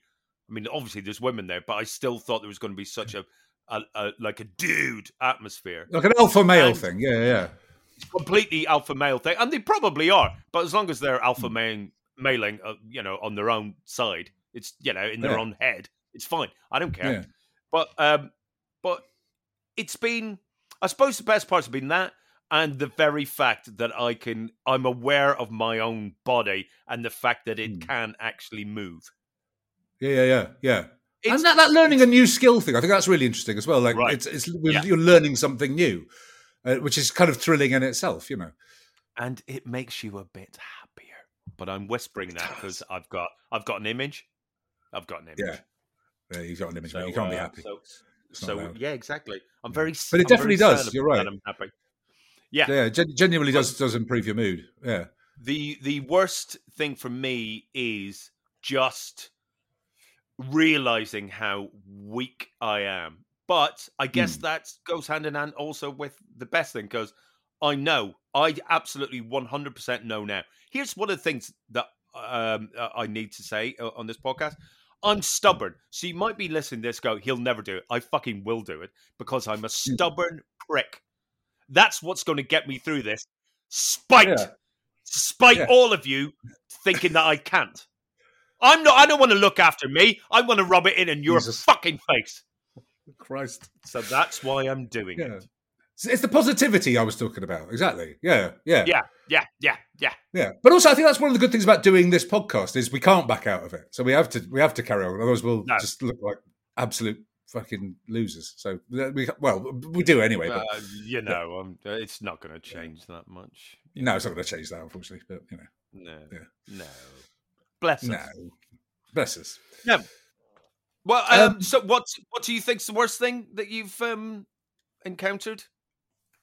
I mean, obviously, there's women there, but I still thought there was going to be such a, a, a like a dude atmosphere, like an alpha male and thing. Yeah, yeah, completely alpha male thing, and they probably are. But as long as they're alpha male, mailing, uh, you know, on their own side, it's you know in their yeah. own head, it's fine. I don't care. Yeah. But um, but it's been, I suppose, the best part's been that. And the very fact that I can, I'm aware of my own body and the fact that it can actually move. Yeah, yeah, yeah, yeah. It's, and that, that learning a new skill thing, I think that's really interesting as well. Like, right. it's, it's yeah. you're learning something new, uh, which is kind of thrilling in itself, you know. And it makes you a bit happier. But I'm whispering that because I've got, I've got an image. I've got an image. Yeah, yeah you've got an image. So, you can't uh, be happy. So, so yeah, exactly. I'm yeah. very. But it I'm definitely does. You're right. I'm happy. Yeah, yeah, gen- genuinely does does improve your mood. Yeah, the the worst thing for me is just realizing how weak I am. But I guess mm. that goes hand in hand also with the best thing, because I know I absolutely one hundred percent know now. Here's one of the things that um, I need to say on this podcast. I'm stubborn. So you might be listening to this go, he'll never do it. I fucking will do it because I'm a stubborn prick. That's what's going to get me through this. Spite. Yeah. Spite yeah. all of you thinking that I can't. I'm not, I don't want to look after me. I want to rub it in in your Jesus. fucking face. Christ. So that's why I'm doing yeah. it. It's the positivity I was talking about. Exactly. Yeah. Yeah. Yeah. Yeah. Yeah. Yeah. Yeah. But also I think that's one of the good things about doing this podcast is we can't back out of it. So we have to, we have to carry on. Otherwise we'll no. just look like absolute fucking losers. So we well we do anyway. But uh, you know, um, it's not going to change yeah. that much. No, know. it's not going to change that, unfortunately. But you know, no, yeah. no, bless us, no, bless us. No. Well, um, um, so what? What do you think's the worst thing that you've um, encountered?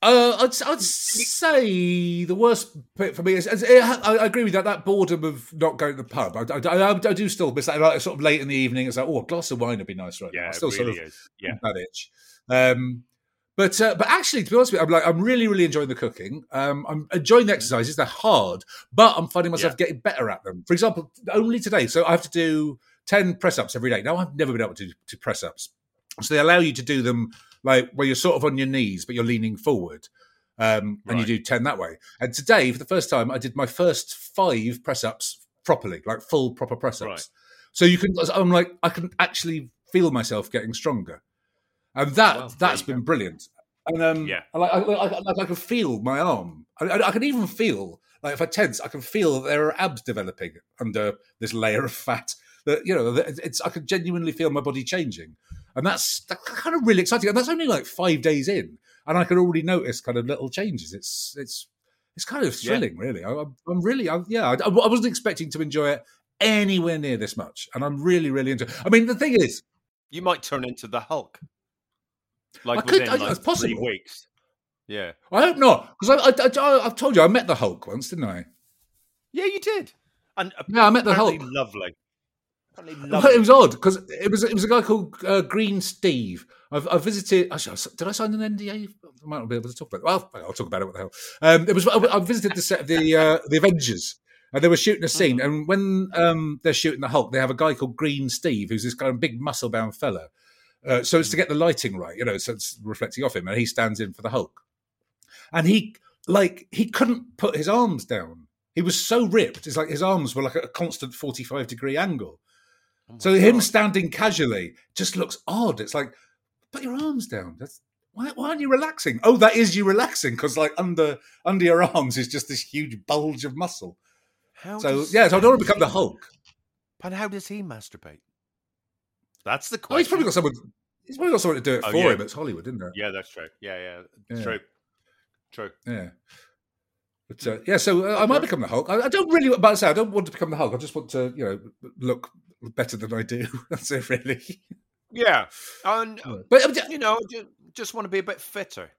Uh, I'd, I'd say the worst bit for me is, is it, I, I agree with that, that boredom of not going to the pub. I, I, I, I do still miss that. Like, sort of late in the evening, it's like, oh, a glass of wine would be nice right yeah, now. I still it really sort of is. Yeah. that itch. Um, but uh, but actually, to be honest with you, I'm, like, I'm really, really enjoying the cooking. Um, I'm enjoying the exercises. They're hard, but I'm finding myself yeah. getting better at them. For example, only today, so I have to do ten press-ups every day. Now, I've never been able to do press-ups. So they allow you to do them like where you're sort of on your knees, but you're leaning forward, um, and right. you do ten that way. And today, for the first time, I did my first five press-ups properly, like full proper press-ups. Right. So you can, I'm like, I can actually feel myself getting stronger, and that well, that's been go. brilliant. And um, yeah, I, I, I, I, I can feel my arm. I, I, I can even feel like if I tense, I can feel that there are abs developing under this layer of fat. That you know, it's I can genuinely feel my body changing. And that's, that's kind of really exciting. And that's only like five days in. And I can already notice kind of little changes. It's it's it's kind of thrilling, yeah. really. I, I'm really, I, yeah, I, I wasn't expecting to enjoy it anywhere near this much. And I'm really, really into it. I mean, the thing is, you might turn into the Hulk. Like I could, within I, like it's three weeks. Yeah. I hope not. Because I, I, I, I've told you, I met the Hulk once, didn't I? Yeah, you did. And yeah, I met the Hulk. Lovely. It was odd because it was it was a guy called uh, Green Steve. I've I visited. Actually, did I sign an N D A? I might not be able to talk about it. Well, I'll talk about it. What the hell? Um, it was. I, I visited the set of the uh, the Avengers, and they were shooting a scene. And when um, they're shooting the Hulk, they have a guy called Green Steve, who's this kind of big muscle bound fella. Uh, so it's to get the lighting right, you know, so it's reflecting off him, and he stands in for the Hulk. And he like he couldn't put his arms down. He was so ripped. It's like his arms were like at a constant forty-five degree angle. Oh so him God. standing casually just looks odd. It's like, put your arms down. That's, why, why aren't you relaxing? Oh, that is you relaxing because like under under your arms is just this huge bulge of muscle. How so yeah, so I don't want to become the Hulk. But how does he masturbate? That's the question. Oh, he's probably got someone. He's probably got someone to do it oh, for yeah. him. It's Hollywood, isn't it? Yeah, that's true. Yeah, yeah, yeah. true, true. Yeah. But, uh, yeah, so uh, I might become the Hulk. I, I don't really, about to say, I don't want to become the Hulk. I just want to, you know, look better than I do. That's it, really. Yeah, and but you know, just want to be a bit fitter.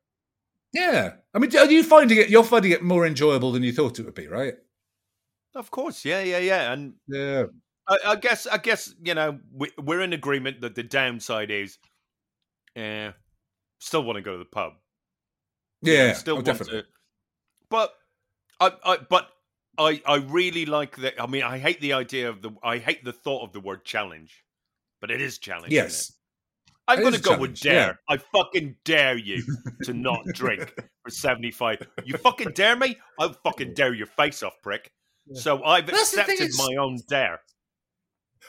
Yeah, I mean, are you finding it? You're finding it more enjoyable than you thought it would be, right? Of course, yeah, yeah, yeah, and yeah. I, I guess, I guess, you know, we, we're in agreement that the downside is, yeah, uh, still want to go to the pub. Yeah, still oh, want definitely. to, but. I, I but I I really like that. I mean, I hate the idea of the I hate the thought of the word challenge, but it is challenge. Yes, I'm going to go with dare. Yeah. I fucking dare you to not drink for seventy-five. You fucking dare me? I'll fucking dare your face off, prick. Yeah. So I've that's accepted my own dare.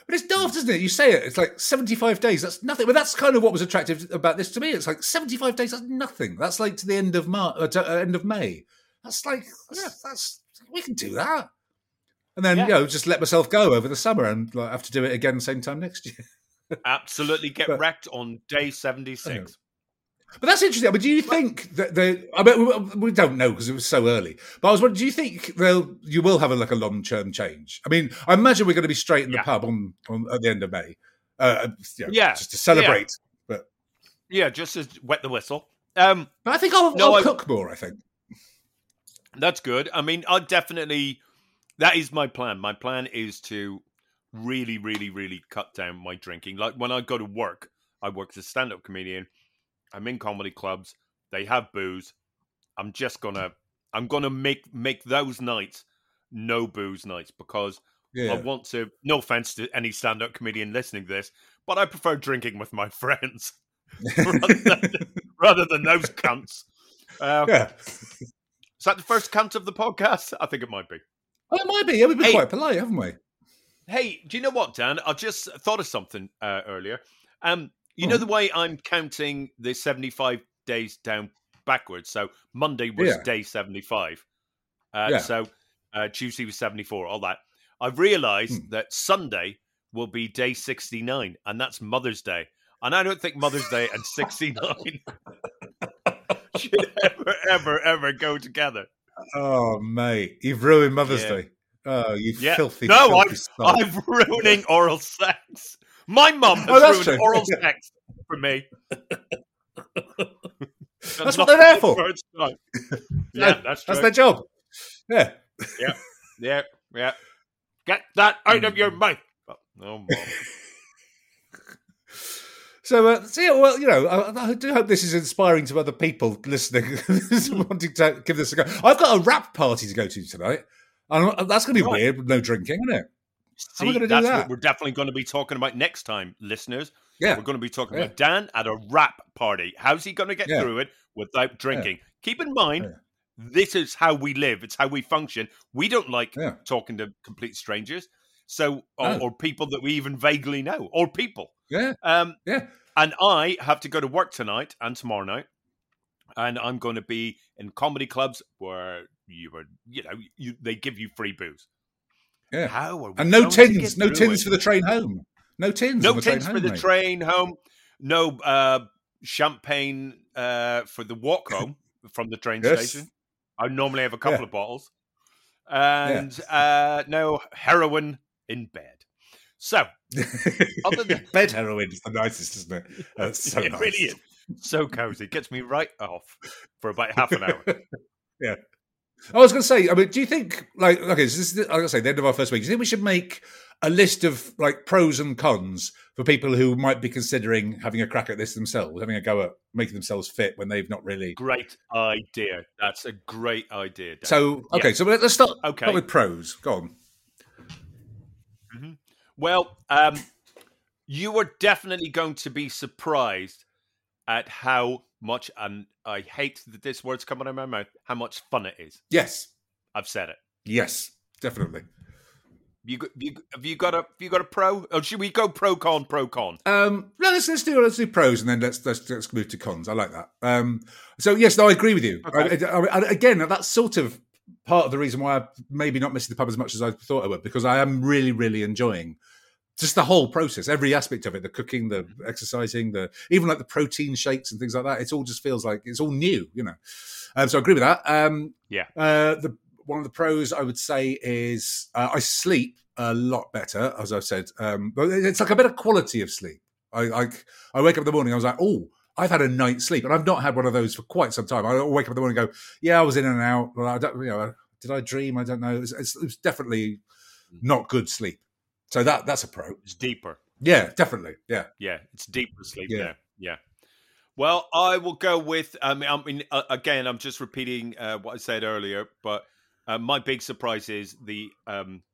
But it's daft, isn't it? You say it. It's like seventy-five days. That's nothing. But that's kind of what was attractive about this to me. It's like seventy-five days. That's nothing. That's like to the end of Mar- uh, to, uh, end of May. That's like, yeah, that's we can do that. And then, yeah. you know, just let myself go over the summer and like, have to do it again same time next year. Absolutely get but, wrecked on day seventy-six. But that's interesting. But do you think that they? I mean, we don't know because it was so early. But I was wondering, do you think they'll? You will have a, like a long-term change. I mean, I imagine we're going to be straight in the yeah. pub on, on at the end of May. Uh, you know, yeah, just to celebrate. Yeah. But yeah, just to wet the whistle. Um, but I think I'll, no, I'll I, cook more. I think that's good. I mean, I'll definitely. That is my plan. My plan is to really, really, really cut down my drinking. Like when I go to work, I work as a stand-up comedian. I'm in comedy clubs. They have booze. I'm just gonna, I'm gonna make make those nights no booze nights because yeah. I want to. No offense to any stand-up comedian listening to this, but I prefer drinking with my friends rather, than, rather than those cunts. Uh, yeah. Is that the first cunt of the podcast? I think it might be. Oh, it might be. Yeah, we've been hey, quite polite, haven't we? Hey, do you know what, Dan? I just thought of something uh, earlier. Um, you oh. know the way I'm counting the seventy-five days down backwards? So Monday was yeah. day seventy-five. Uh, yeah. So uh, Tuesday was seventy-four, all that. I've realised hmm. that Sunday will be day sixty-nine, and that's Mother's Day. And I don't think Mother's Day and sixty-nine should ever, ever, ever go together. Oh, mate, you've ruined Mother's yeah. Day. Oh, you yeah. filthy, no, filthy I've, stuff. No, I'm ruining oral sex. My mum has oh, ruined true. oral yeah. sex for me. that's, that's what they're there for. yeah, no, that's, that's their job. Yeah. yeah, yeah, yeah. Get that out mm. of your mouth. Oh, mum. So, uh, so, yeah, well, you know, I, I do hope this is inspiring to other people listening wanting to give this a go. I've got a rap party to go to tonight. And that's going to be right. weird with no drinking, isn't it? See, How am I going to do that? What we're definitely going to be talking about next time, listeners. Yeah. We're going to be talking yeah. about Dan at a rap party. How's he going to get yeah. through it without drinking? Yeah. Keep in mind, yeah. this is how we live. It's how we function. We don't like yeah. talking to complete strangers. So, or, no. or people that we even vaguely know, or people. Yeah. Um, yeah. And I have to go to work tonight and tomorrow night. And I'm going to be in comedy clubs where you were, you know, you, they give you free booze. Yeah. How are we and no tins, no tins it? for the train home. No tins. No tins for the mate. train home. No uh, champagne uh, for the walk home from the train yes. station. I normally have a couple yeah. of bottles. And yeah. uh, no heroin in bed. So, other than bed heroin is the nicest, isn't it? That's so it nice. Really is. So cozy. It gets me right off for about half an hour. yeah. I was going to say, I mean, do you think, like, okay, so this is, like I say, the end of our first week, do you think we should make a list of, like, pros and cons for people who might be considering having a crack at this themselves, having a go at making themselves fit when they've not really... Great idea. That's a great idea, Dan. So, okay, yeah. so let's start, okay. start with pros. Go on. Mm-hmm. Well, um, you are definitely going to be surprised at how much, and I hate that this word's come out of my mouth, how much fun it is. Yes. I've said it. Yes, definitely. You, you, have, you got a, have you got a pro? Or should we go pro, con, pro, con? Um, no, let's, let's, do, let's do pros and then let's, let's let's move to cons. I like that. Um, so, yes, no, I agree with you. Okay. I, I, I, again, that's sort of part of the reason why I'm maybe not missing the pub as much as I thought I would, because I am really, really enjoying just the whole process, every aspect of it, the cooking, the exercising, the even like the protein shakes and things like that. It all just feels like it's all new, you know. Um, so I agree with that. Um, yeah. Uh, the one of the pros I would say is uh, I sleep a lot better, as I've said. Um, but it's like a better quality of sleep. I, I, I wake up in the morning, I was like, oh, I've had a night's sleep. And I've not had one of those for quite some time. I wake up in the morning and go, yeah, I was in and out. Well, I don't, you know, did I dream? I don't know. It was, it's, it was definitely not good sleep. So that that's a pro. It's deeper. Yeah, definitely. Yeah. Yeah, it's deeper sleep. Yeah. Yeah. yeah. Well, I will go with, um, I mean, uh, again, I'm just repeating uh, what I said earlier, but uh, my big surprise is the um,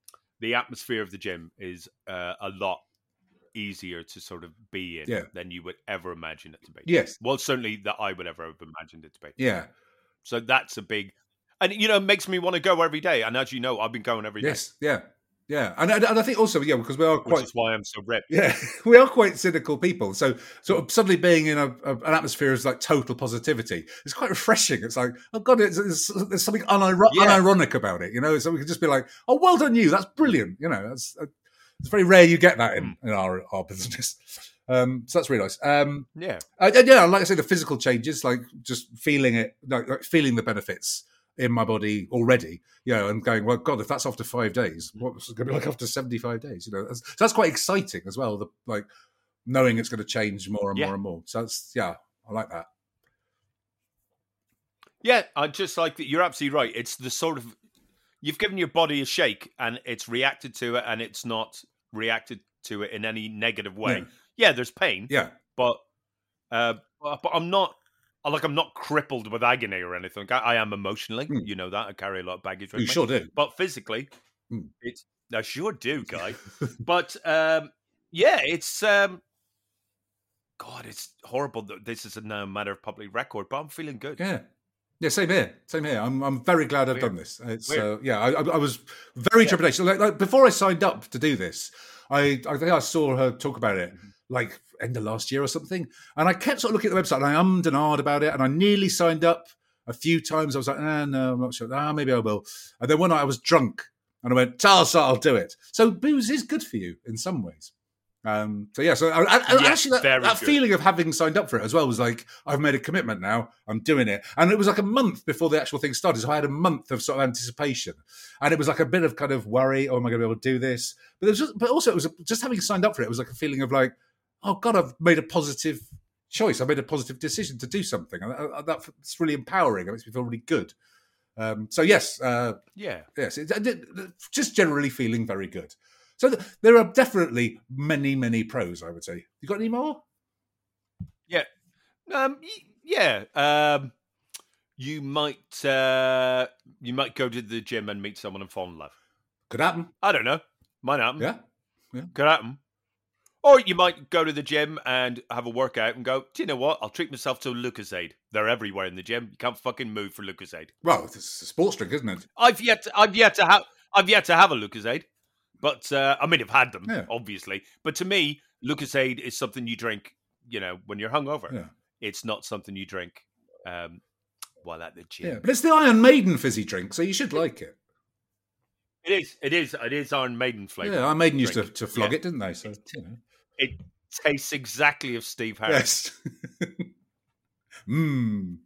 the atmosphere of the gym is uh, a lot easier to sort of be in yeah. than you would ever imagine it to be. Yes. Well, certainly that I would ever have imagined it to be. Yeah. So that's a big... And, you know, it makes me want to go every day. And as you know, I've been going every yes. day. Yes, yeah, yeah. And, and I think also, yeah, because we are quite... Which is why I'm so ripped. Yeah, we are quite cynical people. So sort of suddenly being in a, a, an atmosphere of like total positivity, it's quite refreshing. It's like, oh, God, it's, it's, there's something uniro- yeah. unironic about it, you know? So we can just be like, oh, well done you, that's brilliant. You know, that's... Uh, it's very rare you get that in, in our, our business. Um, so that's really nice. Um, yeah. I, yeah, like I say, the physical changes, like just feeling it, like, like feeling the benefits in my body already, you know, and going, well, God, if that's after five days, what's it going to be like after seventy-five days? You know, that's, so that's quite exciting as well, the, like knowing it's going to change more and yeah. more and more. So that's, yeah, I like that. Yeah, I just like that. You're absolutely right. It's the sort of, you've given your body a shake and it's reacted to it and it's not reacted to it in any negative way. No. Yeah, there's pain. Yeah. But uh, but I'm not, like, I'm not crippled with agony or anything. I, I am emotionally. Mm. You know that. I carry a lot of baggage with you me. You sure do. But physically, mm. it's, I sure do, Guy. But, um, yeah, it's, um, God, it's horrible that this is a matter of public record, but I'm feeling good. Yeah. Yeah, same here. Same here. I'm I'm very glad I've Weird. done this. It's uh, yeah, I, I was very yeah. trepidatious. Like, like before I signed up to do this, I I think I saw her talk about it like end of last year or something, and I kept sort of looking at the website and I ummed and ahed about it, and I nearly signed up a few times. I was like, ah, no, I'm not sure. Ah, maybe I will. And then one night I was drunk and I went, Tarsa, I'll do it. So booze is good for you in some ways. Um, so yeah, so I, I, yes, actually that, that feeling of having signed up for it as well was like, I've made a commitment now, I'm doing it. And it was like a month before the actual thing started. So I had a month of sort of anticipation, and it was like a bit of kind of worry. Oh, am I going to be able to do this? But it was just, but also it was a, just having signed up for it, it was like a feeling of like, oh God, I've made a positive choice. I made a positive decision to do something. And I, I, that's really empowering. It makes me feel really good. Um, so yes, uh, yeah, yes, it, it, it, just generally feeling very good. So th- there are definitely many, many pros, I would say. You got any more? Yeah. Um, y- yeah. Um, you might uh, you might go to the gym and meet someone and fall in love. Could happen. I don't know. Might happen. Yeah. yeah. Could happen. Or you might go to the gym and have a workout and go, do you know what? I'll treat myself to Lucozade. They're everywhere in the gym. You can't fucking move for Lucozade. Well, it's a sports drink, isn't it? I've yet to, I've yet to have I've yet to have a Lucozade. But, uh, I mean, I've had them, yeah. obviously. But to me, Lucozade is something you drink, you know, when you're hungover. Yeah. It's not something you drink um, while at the gym. Yeah, but it's the Iron Maiden fizzy drink, so you should like it. It is. It is. It is Iron Maiden flavour. Yeah, Iron Maiden drink. used to, to flog yeah. it, didn't they? So, it, you know. It tastes exactly of Steve Harris. Mmm.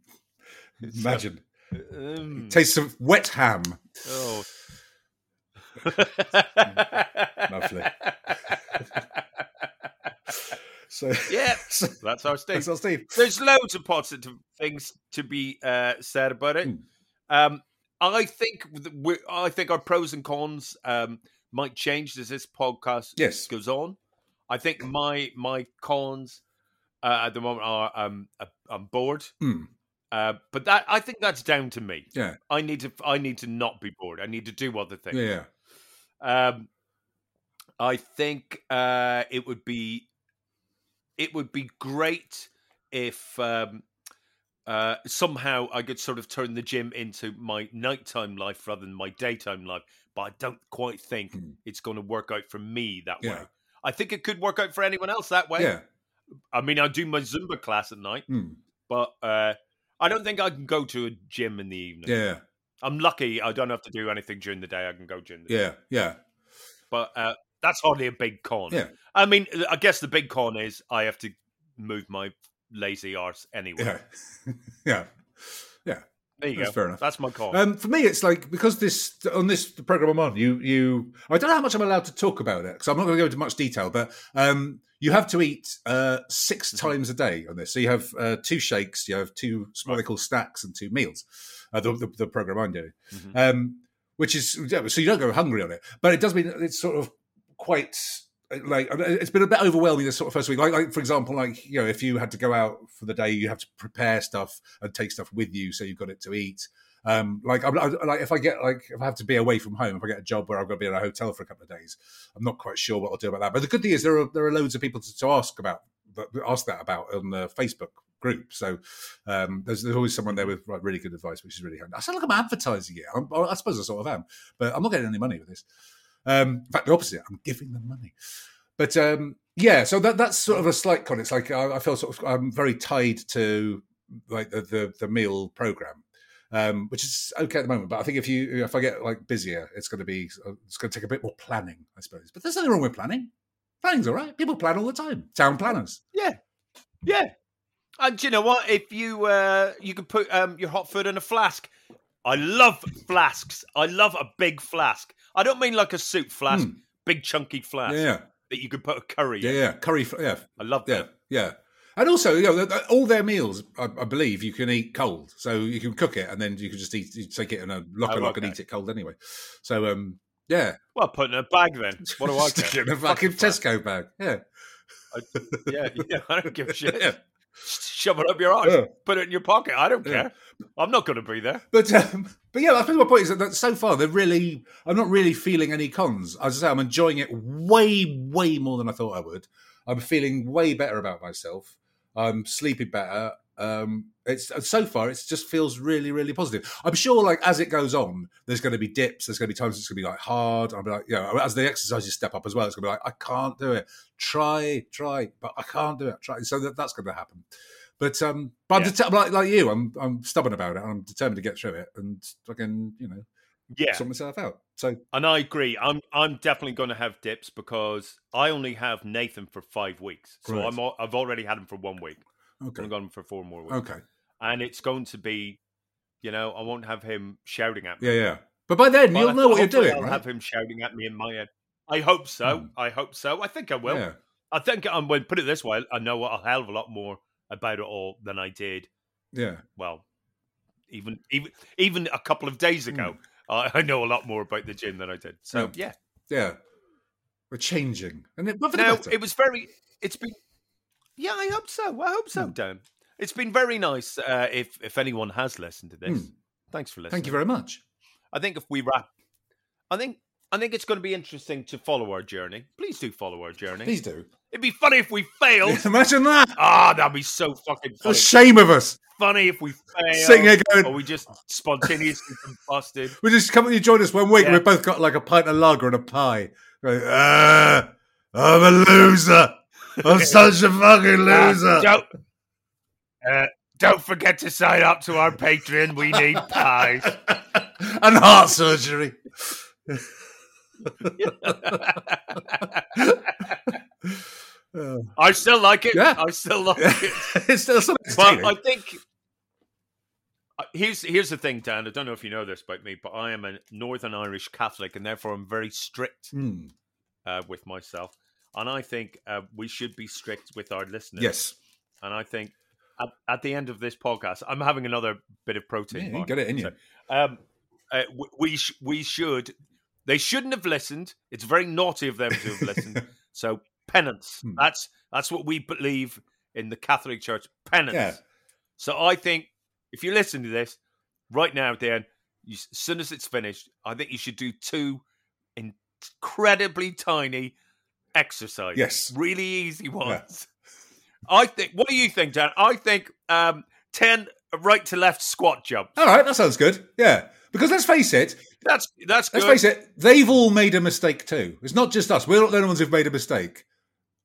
Yes. Imagine. Um, it tastes of wet ham. Oh, lovely. So yeah, so, that's our Steve. That's our Steve. There's loads of positive things to be uh, said about it. Mm. Um, I think we I think our pros and cons um, might change as this podcast yes. goes on. I think my my cons uh, at the moment are um, I'm bored. Mm. Uh, but that I think that's down to me. Yeah, I need to I need to not be bored. I need to do other things. Yeah. Um, I think uh, it would be it would be great if um, uh, somehow I could sort of turn the gym into my nighttime life rather than my daytime life. But I don't quite think mm. it's going to work out for me that yeah. way. I think it could work out for anyone else that way. Yeah. I mean, I do my Zumba class at night, mm. but uh, I don't think I can go to a gym in the evening. Yeah. I'm lucky I don't have to do anything during the day. I can go during the yeah, day. Yeah, yeah. But uh, that's hardly a big con. Yeah. I mean, I guess the big con is I have to move my lazy arse anyway. Yeah. yeah. Yeah. There you that's go. Fair enough. That's my con. Um, for me, it's like, because this on this program I'm on, you, you I don't know how much I'm allowed to talk about it, because I'm not going to go into much detail, but um, you have to eat uh, six mm-hmm. times a day on this. So you have uh, two shakes, you have two what they call snacks and two meals. Uh, the, the, the program I'm doing, mm-hmm. um, which is yeah, so you don't go hungry on it, but it does mean it's sort of quite like it's been a bit overwhelming this sort of first week. Like, like for example, like you know, if you had to go out for the day, you have to prepare stuff and take stuff with you, so you've got it to eat. Um, like, I'm, I, like if I get like if I have to be away from home, if I get a job where I've got to be in a hotel for a couple of days, I'm not quite sure what I'll do about that. But the good thing is there are there are loads of people to, to ask about ask that about on the Facebook group. So um, there's, there's always someone there with like, really good advice, which is really handy. I sound like I'm advertising it. I'm, I suppose I sort of am, but I'm not getting any money with this. Um, in fact, the opposite. I'm giving them money. But um, yeah, so that that's sort of a slight con. It's like I, I feel sort of I'm very tied to like the the, the meal program, um, which is okay at the moment. But I think if you if I get like busier, it's going to be it's going to take a bit more planning, I suppose. But there's nothing wrong with planning. Planning's all right. People plan all the time. Town planners. Yeah, yeah. And do you know what? If you uh, you can put um, your hot food in a flask. I love flasks. I love a big flask. I don't mean like a soup flask, mm. big chunky flask. Yeah. That you could put a curry yeah, in. Yeah, curry, yeah. I love that. Yeah, yeah. And also, you know, all their meals, I, I believe, you can eat cold. So you can cook it and then you can just eat, you take it in a locker oh, lock okay. and eat it cold anyway. So, um, yeah. Well, put it in a bag then. What do I care? In a fucking Tesco bag. Yeah. I, yeah, yeah, I don't give a shit. Yeah. Shove it up your arse, yeah. Put it in your pocket. I don't yeah. care. I'm not going to be there. But um, but yeah, I think my point is that, that so far they're really. I'm not really feeling any cons. As I say, I'm enjoying it way, way more than I thought I would. I'm feeling way better about myself. I'm sleeping better. Um, it's so far, it just feels really, really positive. I'm sure, like as it goes on, there's going to be dips. There's going to be times it's going to be like hard. I'll be like, you know, as the exercises step up as well, it's going to be like, I can't do it. Try, try, but I can't do it. Try. So that, that's going to happen. But um, but yeah. I'm det- like like you, I'm I'm stubborn about it. And I'm determined to get through it and fucking, you know, yeah. sort myself out. So and I agree. I'm I'm definitely going to have dips because I only have Nathan for five weeks, so right. I'm all, I've already had him for one week. Okay. I'm going for four more weeks. Okay. And it's going to be, you know, I won't have him shouting at me. Yeah, yeah. But by then, but you'll I, know what you're doing, I'll right? have him shouting at me in my head. I hope so. Mm. I hope so. I think I will. Yeah. I think, I'm going to put it this way, I know a hell of a lot more about it all than I did. Yeah. Well, even even even a couple of days ago, mm. I, I know a lot more about the gym than I did. So, yeah. Yeah. yeah. We're changing. And it, now, it, it was very, it's been... Yeah, I hope so. I hope so, mm. Dan. It's been very nice. Uh, if if anyone has listened to this, mm. thanks for listening. Thank you very much. I think if we wrap, I think I think it's going to be interesting to follow our journey. Please do follow our journey. Please do. It'd be funny if we failed. Imagine that. Ah, oh, that'd be so fucking funny. The shame of us. Funny if we failed. Sitting here going, or we just spontaneously combusted. We just come and you join us one week, yeah. and we've both got like a pint of lager and a pie. Going, ah, I'm a loser. I'm such a fucking loser. Uh, don't, uh, don't forget to sign up to our Patreon. We need pies. And heart surgery. I still like it. Yeah. I still like yeah. it. It's still something. But I think... Here's here's the thing, Dan. I don't know if you know this about me, but I am a Northern Irish Catholic, and therefore I'm very strict mm. uh, with myself. And I think uh, we should be strict with our listeners. Yes. And I think at, at the end of this podcast, I'm having another bit of protein. Yeah, you get it in you. So, um, uh, we, sh- we should. They shouldn't have listened. It's very naughty of them to have listened. So penance. Hmm. That's that's what we believe in the Catholic Church. Penance. Yeah. So I think if you listen to this right now, Dan, you, as soon as it's finished, I think you should do two incredibly tiny exercise. Yes. Really easy ones. Yeah. I think, what do you think, Dan? I think um, ten right to left squat jumps. All right, that sounds good. Yeah. Because let's face it. That's, that's good. Let's face it. They've all made a mistake too. It's not just us. We're not the only ones who've made a mistake.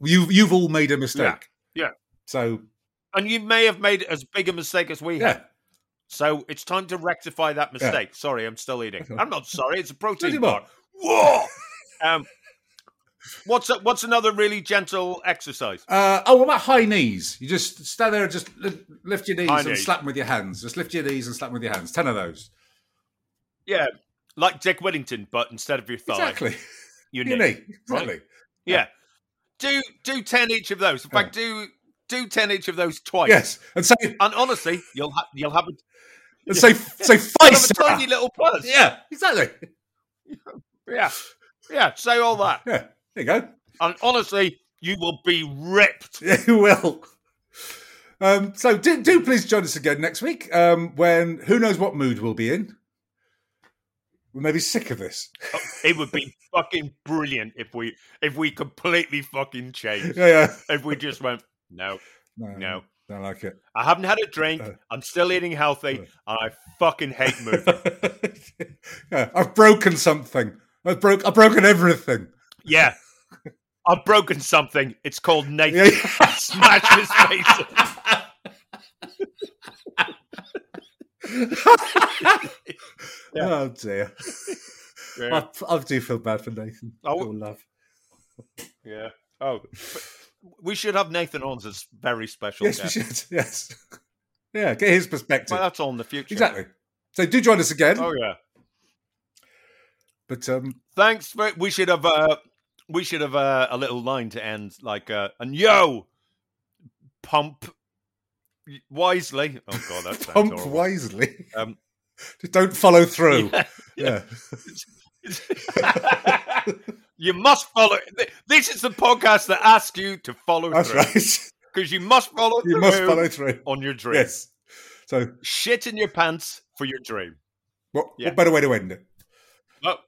You've, you've all made a mistake. Yeah. yeah. So. And you may have made as big a mistake as we yeah. have. So it's time to rectify that mistake. Yeah. Sorry, I'm still eating. I'm not sorry. It's a protein bar. Whoa. Um, What's a, what's another really gentle exercise? Uh, oh, what about high knees? You just stand there and just li- lift your knees high and knees. slap them with your hands. Just lift your knees and slap them with your hands. Ten of those. Yeah, like Dick Whittington, but instead of your thigh. Exactly. Your, your knee. knee. Exactly. Right? Yeah. yeah. Do do ten each of those. In fact, yeah. do do ten each of those twice. Yes. And say, and honestly, you'll ha- you'll have a and say say five a tiny little plus. Yeah, exactly. Yeah. Yeah, say all that. Yeah. There you go. And honestly, you will be ripped. Yeah, you will. Um, so do, do please join us again next week um, when who knows what mood we'll be in. We may be sick of this. Oh, it would be fucking brilliant if we if we completely fucking changed. Yeah, yeah. If we just went, no, no, no. Don't like it. I haven't had a drink. Uh, I'm still eating healthy. Uh, I fucking hate moving. Yeah, I've broken something. I've, broke, I've broken everything. Yeah. I've broken something. It's called Nathan. Yeah. Smash his face. Yeah. Oh, dear. Yeah. I, I do feel bad for Nathan. I would love. Yeah. Oh, we should have Nathan on as a very special yes, guest. Yes, we should. Yes. Yeah, get his perspective. Well, that's all in the future. Exactly. So do join us again. Oh, yeah. But um, thanks. For, we should have... Uh, We should have uh, a little line to end, like, uh, and yo, pump wisely. Oh, God, that sounds pump horrible. Wisely. Um, Just don't follow through. Yeah. yeah. yeah. You must follow. This is the podcast that asks you to follow That's through. That's right. Because you must follow you through. You must follow through. On your dream. Yes. So shit in your pants for your dream. What, yeah. what better way to end it? Well.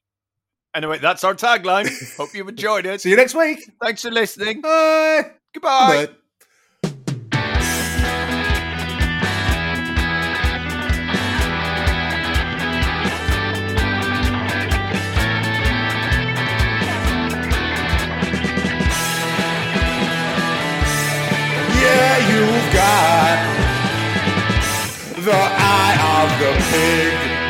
Anyway, that's our tagline. Hope you've enjoyed it. See you next week. Thanks for listening. Bye. Goodbye. Bye. Yeah, you've got the eye of the pig.